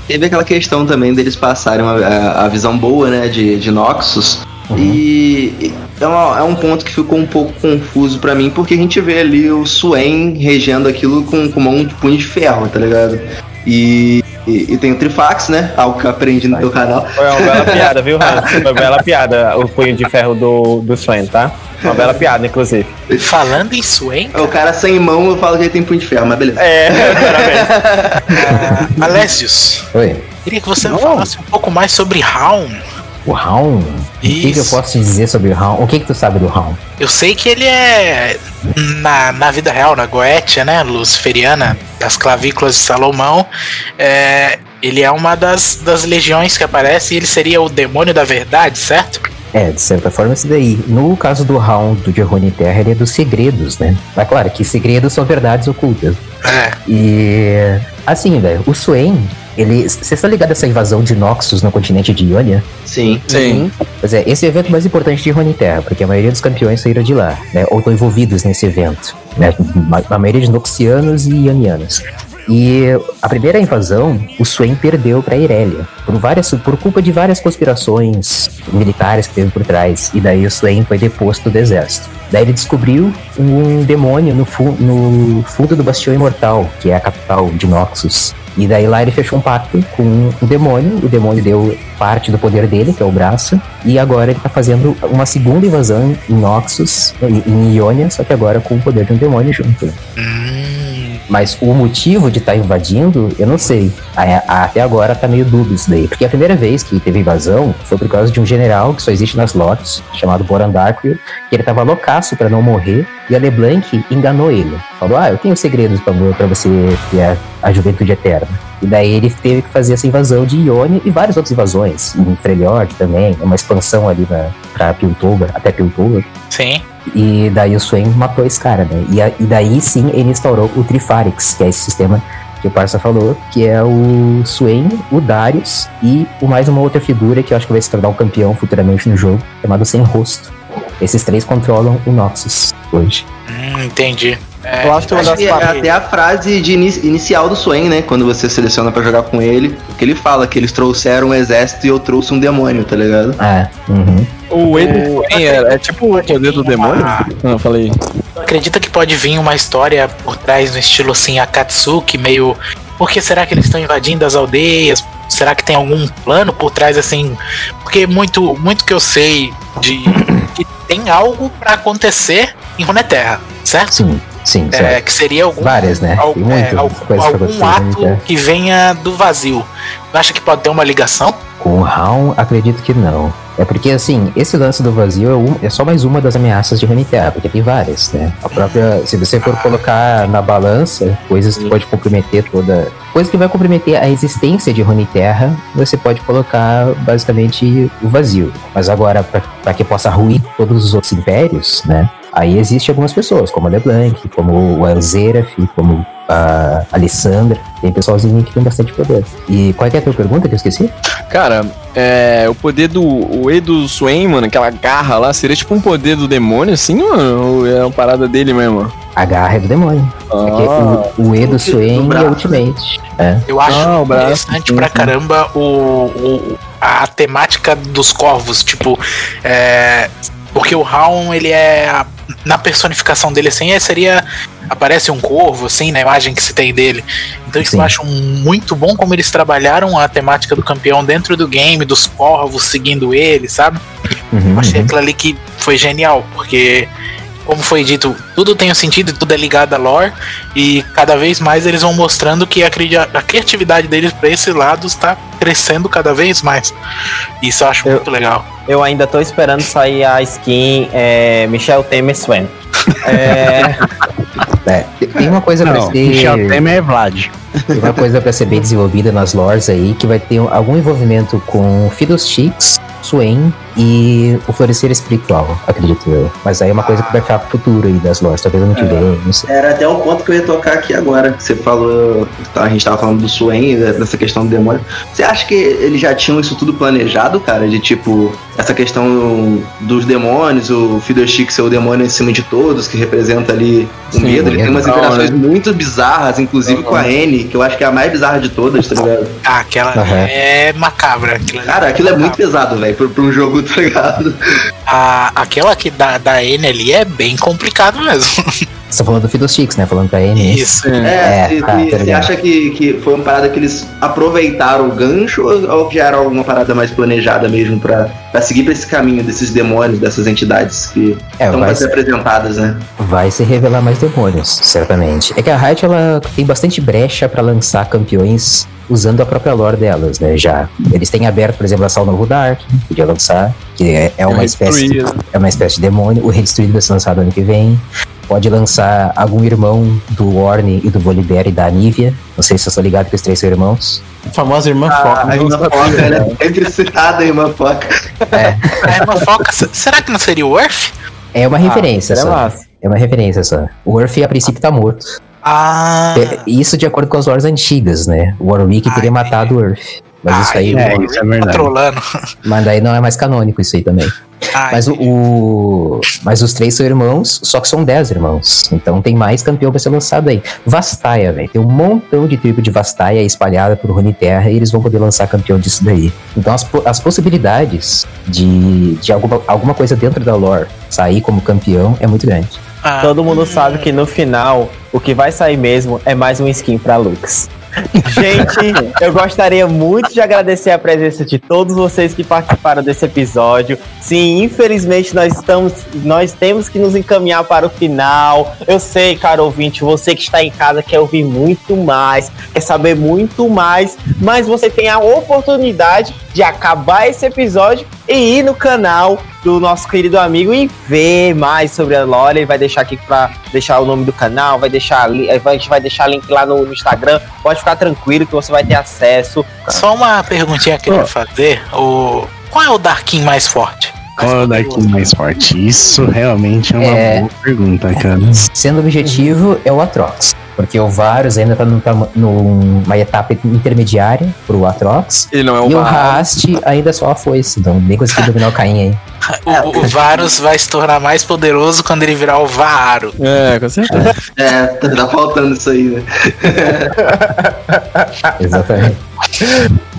Teve aquela questão também deles passarem a, a, a visão boa, né, de, de Noxus Uhum. E é, uma, é um ponto que ficou um pouco confuso pra mim, porque a gente vê ali o Swain regendo aquilo com, com mão de punho de ferro, tá ligado? E, e, e tem o Trifax, né? Algo que eu aprendi no teu canal. Foi uma bela piada, viu, Ram? Foi uma bela piada o punho de ferro do, do Swain, tá? Uma bela piada, inclusive. Falando em Swain? O cara sem mão, eu falo que ele tem punho de ferro, mas beleza. É, parabéns. uh, Alésios. Oi. Queria que você Não. falasse um pouco mais sobre Raum. O Raum? O que, que eu posso te dizer sobre o Raum? O que, que tu sabe do Raum? Eu sei que ele é, na, na vida real, na Goetia, né, luciferiana, das clavículas de Salomão, é, ele é uma das, das legiões que aparece, e ele seria o demônio da verdade, certo? É, de certa forma isso daí. No caso do Raum do Johnny Terra, ele é dos segredos, né? Mas claro que segredos são verdades ocultas. É. E assim, velho, o Swain... Vocês estão ligados a essa invasão de Noxus no continente de Ionia? Sim, sim. Pois é, esse é o evento mais importante de Runeterra, porque a maioria dos campeões saíram de lá, né? Ou estão envolvidos nesse evento, né? A maioria de Noxianos e Ionianos. E a primeira invasão, o Swain perdeu pra Irelia, por, várias, por culpa de várias conspirações militares que teve por trás. E daí o Swain foi deposto do exército. Daí ele descobriu um demônio no, fu- no fundo do Bastião Imortal, que é a capital de Noxus. E daí lá ele fechou um pacto com o demônio, o demônio deu parte do poder dele, que é o braço, e agora ele tá fazendo uma segunda invasão em Noxus, em Ionia, só que agora com o poder de um demônio junto. Mas o motivo de estar tá invadindo, eu não sei. Até agora tá meio dúbio isso daí. Porque a primeira vez que teve invasão foi por causa de um general que só existe nas lotes, chamado Borandarquil, que ele tava loucaço pra não morrer, e a LeBlanc enganou ele. Falou, ah, eu tenho segredos pra, pra você ter a, a juventude eterna. E daí ele teve que fazer essa invasão de Ionia e várias outras invasões. Em Freljord também, uma expansão ali na, pra Piltover, até Piltover. Sim. E daí o Swain matou esse cara, né? E, a, e daí sim ele instaurou o Trifarix, que é esse sistema que o Parça falou, que é o Swain, o Darius e o mais uma outra figura que eu acho que vai se tornar um campeão futuramente no jogo, chamado Sem Rosto. Esses três controlam o Noxus hoje. Hum, entendi. É, eu acho que, acho que é até a frase de inici- inicial do Swain, né? Quando você seleciona pra jogar com ele, que ele fala que eles trouxeram um exército e eu trouxe um demônio, tá ligado? É. Uhum. O Edu é, é, é tipo o poder do demônio? Uma... Não, falei. Acredita que pode vir uma história por trás no estilo assim, Akatsuki, meio. Por que será que eles estão invadindo as aldeias? Será que tem algum plano por trás assim? Porque muito, muito que eu sei de que tem algo pra acontecer em Runeterra, certo? Sim. Sim, é, que seria algum, várias, né? Al- é, algum, algum ato né? que venha do vazio. Você acha que pode ter uma ligação? Com o Raum, acredito que não. É porque, assim, esse lance do vazio é, um, é só mais uma das ameaças de Runeterra, porque tem várias, né? A própria, se você for colocar na balança coisas que pode comprometer toda... Coisa que vai comprometer a existência de Runeterra, você pode colocar, basicamente, o vazio. Mas agora, para que possa ruir todos os outros impérios, né? Aí existem algumas pessoas, como a LeBlanc, como a Zeraf, como a Alessandra. Tem pessoalzinho que tem bastante poder. E qual é a tua pergunta que eu esqueci? Cara, é, o poder do o Edu Swain, mano, aquela garra lá, seria tipo um poder do demônio, assim, mano? Ou é uma parada dele mesmo? A garra é do demônio. Ah, é o, o Edu Swain é Ultimate. É. Eu acho ah, interessante pra caramba o, o, a temática dos corvos, tipo... É, porque o Raum, ele é... A, na personificação dele, assim, seria... Aparece um corvo, assim, na imagem que se tem dele. Então isso Sim. eu acho muito bom como eles trabalharam a temática do campeão dentro do game, dos corvos seguindo ele, sabe? Uhum, eu achei uhum. aquilo ali que foi genial, porque... Como foi dito, tudo tem um sentido, tudo é ligado à lore, e cada vez mais eles vão mostrando que a, cri- a criatividade deles pra esse lado está crescendo cada vez mais. Isso eu acho eu, muito legal. Eu ainda tô esperando sair a skin é, Michel Temer Swain. É... É, tem uma coisa Não, pra ser... Michel Temer é Vlad. Tem uma coisa pra ser bem desenvolvida nas lores aí, que vai ter algum envolvimento com Fiddlesticks, Swain e o Florescer Espiritual, acredito eu. Mas aí é uma coisa que vai ficar pro futuro aí das lojas, talvez ano que vem, não sei. Era até o ponto que eu ia tocar aqui agora. Você falou, a gente tava falando do Swain, dessa questão do demônio. Você acha que eles já tinham isso tudo planejado, cara? De tipo, essa questão dos demônios, o Fiddlesticks é o demônio em cima de todos, que representa ali o Sim, medo. Ele tem umas interações muito bizarras, inclusive com a N, que eu acho que é a mais bizarra de todas, tá ligado? Ah, aquela uhum. é macabra. Aquilo cara, aquilo é, é muito pesado, velho, pra um jogo sossegado. Ah, aquela que da, da N ali é bem complicado mesmo. Você tá falando do Fiddlesticks, né? Falando pra N. Isso. É, é, e, tá, e, tá você acha que, que foi uma parada que eles aproveitaram o gancho ou, ou já era alguma parada mais planejada mesmo pra, pra seguir pra esse caminho desses demônios, dessas entidades que é, estão vai ser apresentadas, né? Vai se revelar mais demônios, certamente. É que a Riot, ela tem bastante brecha pra lançar campeões usando a própria lore delas, né, já. Eles têm aberto, por exemplo, a Sal Novo Dark, podia lançar, que é, é, uma espécie de, é uma espécie de demônio. O Redistruído vai ser lançado ano que vem. Pode lançar algum irmão do Orne e do Volibear e da Anivia. Não sei se eu sou ligado que os três são irmãos. A famosa Irmã ah, Foca. A Irmã Foca, ela é sempre citada, a Irmã Foca. É. A Irmã Foca, será que não seria o Earth? É uma ah, referência só. Massa. É uma referência só. O Earth, a princípio, tá morto. Ah. Isso de acordo com as lores antigas, né? O Warwick teria Ai, matado é. o Earth. Mas Ai, isso aí... É, o... isso é verdade. Tá trolando. Mas daí não é mais canônico isso aí também. Ai, mas, o, o, mas os três são irmãos, só que são dez irmãos. Então tem mais campeão pra ser lançado aí. Vastaia, velho. Tem um montão de tribo de Vastaia espalhada por Runeterra e eles vão poder lançar campeão disso daí. Então as, as possibilidades de, de alguma, alguma coisa dentro da lore sair como campeão é muito grande. Ah. Todo mundo sabe que no final o que vai sair mesmo é mais um skin pra Lux. Gente, eu gostaria muito de agradecer a presença de todos vocês que participaram desse episódio. Sim, infelizmente nós, estamos, nós temos que nos encaminhar para o final. Eu sei, caro ouvinte, você que está em casa quer ouvir muito mais, quer saber muito mais, mas você tem a oportunidade de acabar esse episódio e ir no canal do nosso querido amigo e ver mais sobre a lore. Ele vai deixar aqui pra deixar o nome do canal, vai deixar, a gente vai deixar link lá no, no Instagram. Pode ficar tranquilo que você vai ter acesso. Só uma perguntinha que eu queria fazer. O... Qual é o Darkin mais forte? Qual é o Darkin mais forte? Isso realmente é uma é... boa pergunta, cara. Sendo objetivo, é o Atrox. Porque o Varus ainda tá numa etapa intermediária pro Atrox. Ele não é o E o Rast ainda só a foice. Então nem consegui dominar o Caim aí. O, o Varus vai se tornar mais poderoso quando ele virar o Varo. É, com certeza. É, é tá faltando isso aí, né? Exatamente.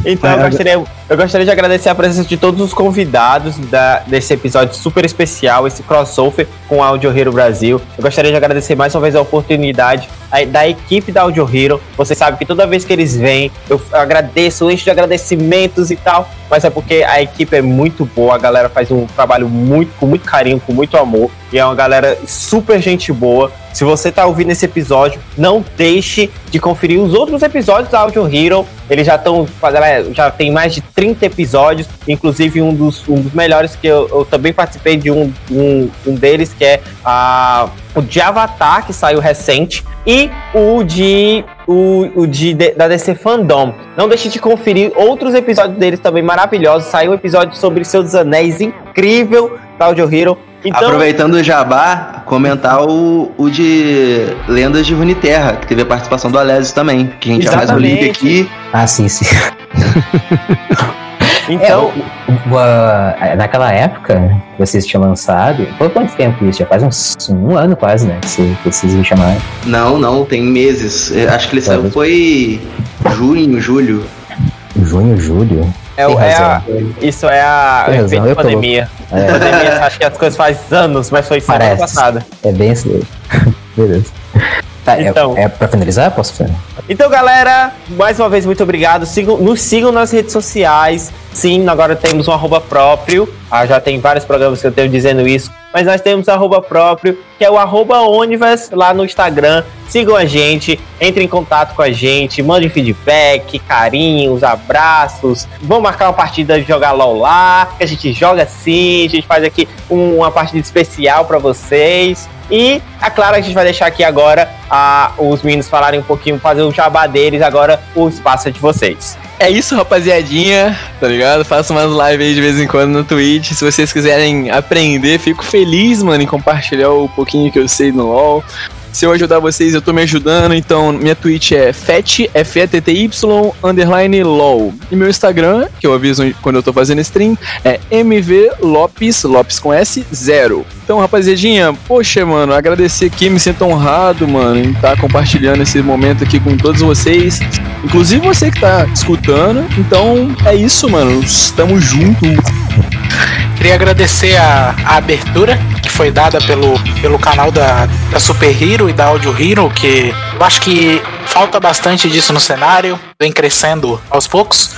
Então eu gostaria, eu gostaria de agradecer a presença de todos os convidados da, desse episódio super especial, esse crossover com a Audio Hero Brasil. Eu gostaria de agradecer mais uma vez a oportunidade a, da equipe da Audio Hero. Vocês sabem que toda vez que eles vêm, eu agradeço, encho de agradecimentos e tal, mas é porque a equipe é muito boa, a galera faz um trabalho muito, com muito carinho, com muito amor, e é uma galera super gente boa. Se você está ouvindo esse episódio, não deixe de conferir os outros episódios da Audio Hero. Eles já estão, já tem mais de trinta episódios, inclusive um dos, um dos melhores que eu, eu também participei de um, um, um deles, que é a, o de Avatar, que saiu recente, e o de... O, o de, de, da D C Fandom. Não deixe de conferir outros episódios deles também maravilhosos. Saiu um episódio sobre Senhor dos Anéis incrível da Audio Hero. Então... Aproveitando o jabá, comentar o, o de Lendas de Runeterra, que teve a participação do Alésio também, que a gente já faz o link aqui. Ah, sim, sim. Então, é, o, o, a, naquela época que vocês tinham lançado, foi quanto tempo isso? Já faz uns, um ano quase, né? Que, se, que vocês me chamaram. Não, não, tem meses. Eu acho que ele saiu, foi junho, julho. Junho, julho? É, é a, isso é a razão, pandemia. É. Pandemia, acho que as coisas faz anos, mas foi semana passada. É bem isso daí. Beleza. Tá, então, é, é pra finalizar? Posso finalizar? Então, galera, mais uma vez, muito obrigado. Sigam, nos sigam nas redes sociais. Sim, agora temos um arroba próprio. Ah, já tem vários programas que eu tenho dizendo isso. Mas nós temos um arroba próprio, que é o arroba Oniverse lá no Instagram. Sigam a gente, entrem em contato com a gente, mandem feedback, carinhos, abraços. Vamos marcar uma partida de jogar LOL lá, que a gente joga sim. A gente faz aqui um, uma partida especial pra vocês. E, é claro, a gente vai deixar aqui agora ah, os meninos falarem um pouquinho, fazer um jabá deles, agora o espaço é de vocês. É isso, rapaziadinha, tá ligado? Faço umas lives aí de vez em quando no Twitch, se vocês quiserem aprender, fico feliz, mano, em compartilhar o pouquinho que eu sei no LoL. Se eu ajudar vocês, eu tô me ajudando, então minha Twitch é fetty, F-E-T-T-Y, underline LOL. E meu Instagram, que eu aviso quando eu tô fazendo stream, é mvlopes, Lopes com S, zero. Então, rapaziadinha, poxa, mano, agradecer aqui, me sinto honrado, mano, em estar compartilhando esse momento aqui com todos vocês, inclusive você que tá escutando. Então, é isso, mano, estamos juntos. Queria agradecer a, a abertura que foi dada pelo, pelo canal da, da Super Hero e da Audio Hero, que eu acho que falta bastante disso no cenário, vem crescendo aos poucos,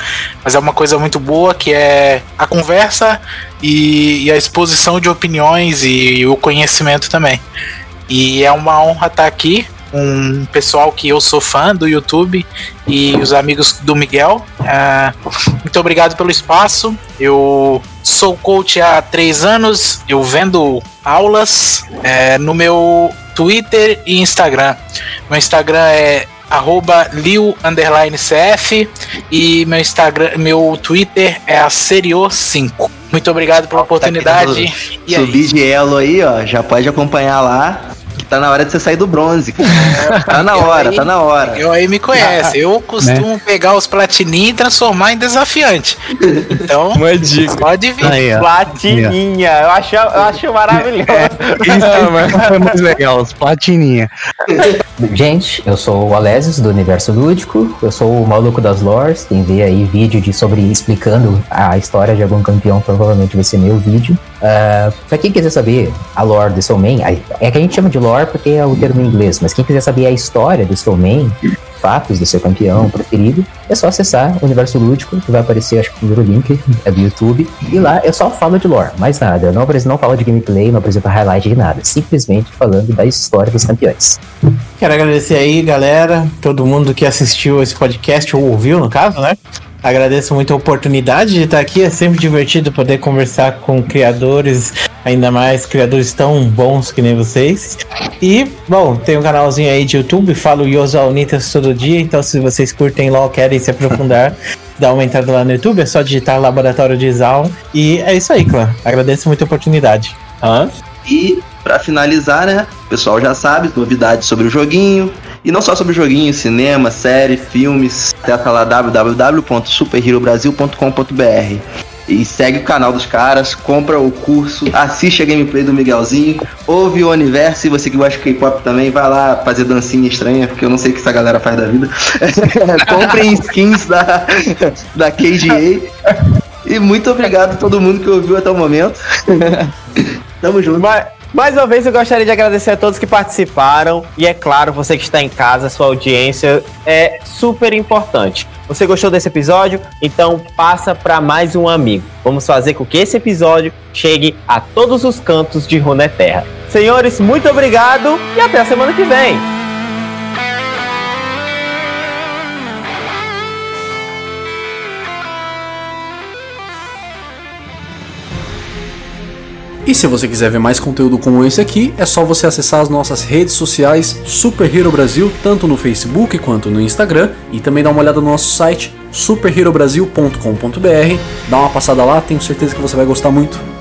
mas é uma coisa muito boa que é a conversa e, e a exposição de opiniões e, e o conhecimento também. E é uma honra estar aqui com um pessoal que eu sou fã do YouTube e os amigos do Miguel. Uh, muito obrigado pelo espaço. Eu sou coach há três anos, eu vendo aulas é, no meu Twitter e Instagram. Meu Instagram é arroba liu underline c f e meu, Instagram, meu Twitter é a serio cinco. Muito obrigado pela oportunidade. Tá e subir de elo aí, ó, já pode acompanhar lá. Que tá na hora de você sair do bronze. Tá na hora, aí, tá na hora. Eu aí me conhece. Eu costumo né? pegar os platininhos e transformar em desafiante. Então, uma dica. Pode vir. Aí, platininha. Eu acho, eu acho maravilhoso. É, isso é, mano. Foi muito legal, os platininha. Gente, eu sou o Alésios do Universo Lúdico. Eu sou o maluco das lores. Quem vê aí vídeo de, sobre explicando a história de algum campeão, provavelmente vai ser meu vídeo. Uh, pra quem quiser saber a lore do Soulman, é que a gente chama de lore porque é o termo em inglês, mas quem quiser saber a história do Soulman, fatos do seu campeão preferido, é só acessar o Universo Lúdico, que vai aparecer, acho que o primeiro link é do YouTube, e lá eu só falo de lore, mais nada, eu não, não falo de gameplay, não apresento highlight de nada, simplesmente falando da história dos campeões. Quero agradecer aí, galera, todo mundo que assistiu esse podcast, ou ouviu no caso, né? Agradeço muito a oportunidade de estar aqui, é sempre divertido poder conversar com criadores, ainda mais criadores tão bons que nem vocês. E, bom, tem um canalzinho aí de YouTube, falo Yosaunitas todo dia, então se vocês curtem LOL, querem se aprofundar, dá uma entrada lá no YouTube, é só digitar Laboratório de Isal. E é isso aí, clã. Agradeço muito a oportunidade. Hã? E, pra finalizar, né, o pessoal já sabe, novidades sobre o joguinho. E não só sobre joguinho, cinema, série, filmes. Acessa lá w w w ponto super hero brasil ponto com ponto b r e segue o canal dos caras, compra o curso, assiste a gameplay do Miguelzinho, ouve o Oniverse, você que gosta de K-pop também, vai lá fazer dancinha estranha, porque eu não sei o que essa galera faz da vida. Comprem skins da, da K D A. E muito obrigado a todo mundo que ouviu até o momento. Tamo junto. Mas... mais uma vez eu gostaria de agradecer a todos que participaram e, é claro, você que está em casa, sua audiência é super importante. Você gostou desse episódio? Então passa para mais um amigo. Vamos fazer com que esse episódio chegue a todos os cantos de Runeterra. Senhores, muito obrigado e até a semana que vem! E se você quiser ver mais conteúdo como esse aqui, é só você acessar as nossas redes sociais Super Hero Brasil, tanto no Facebook quanto no Instagram, e também dar uma olhada no nosso site super hero brasil ponto com ponto b r, dá uma passada lá, tenho certeza que você vai gostar muito.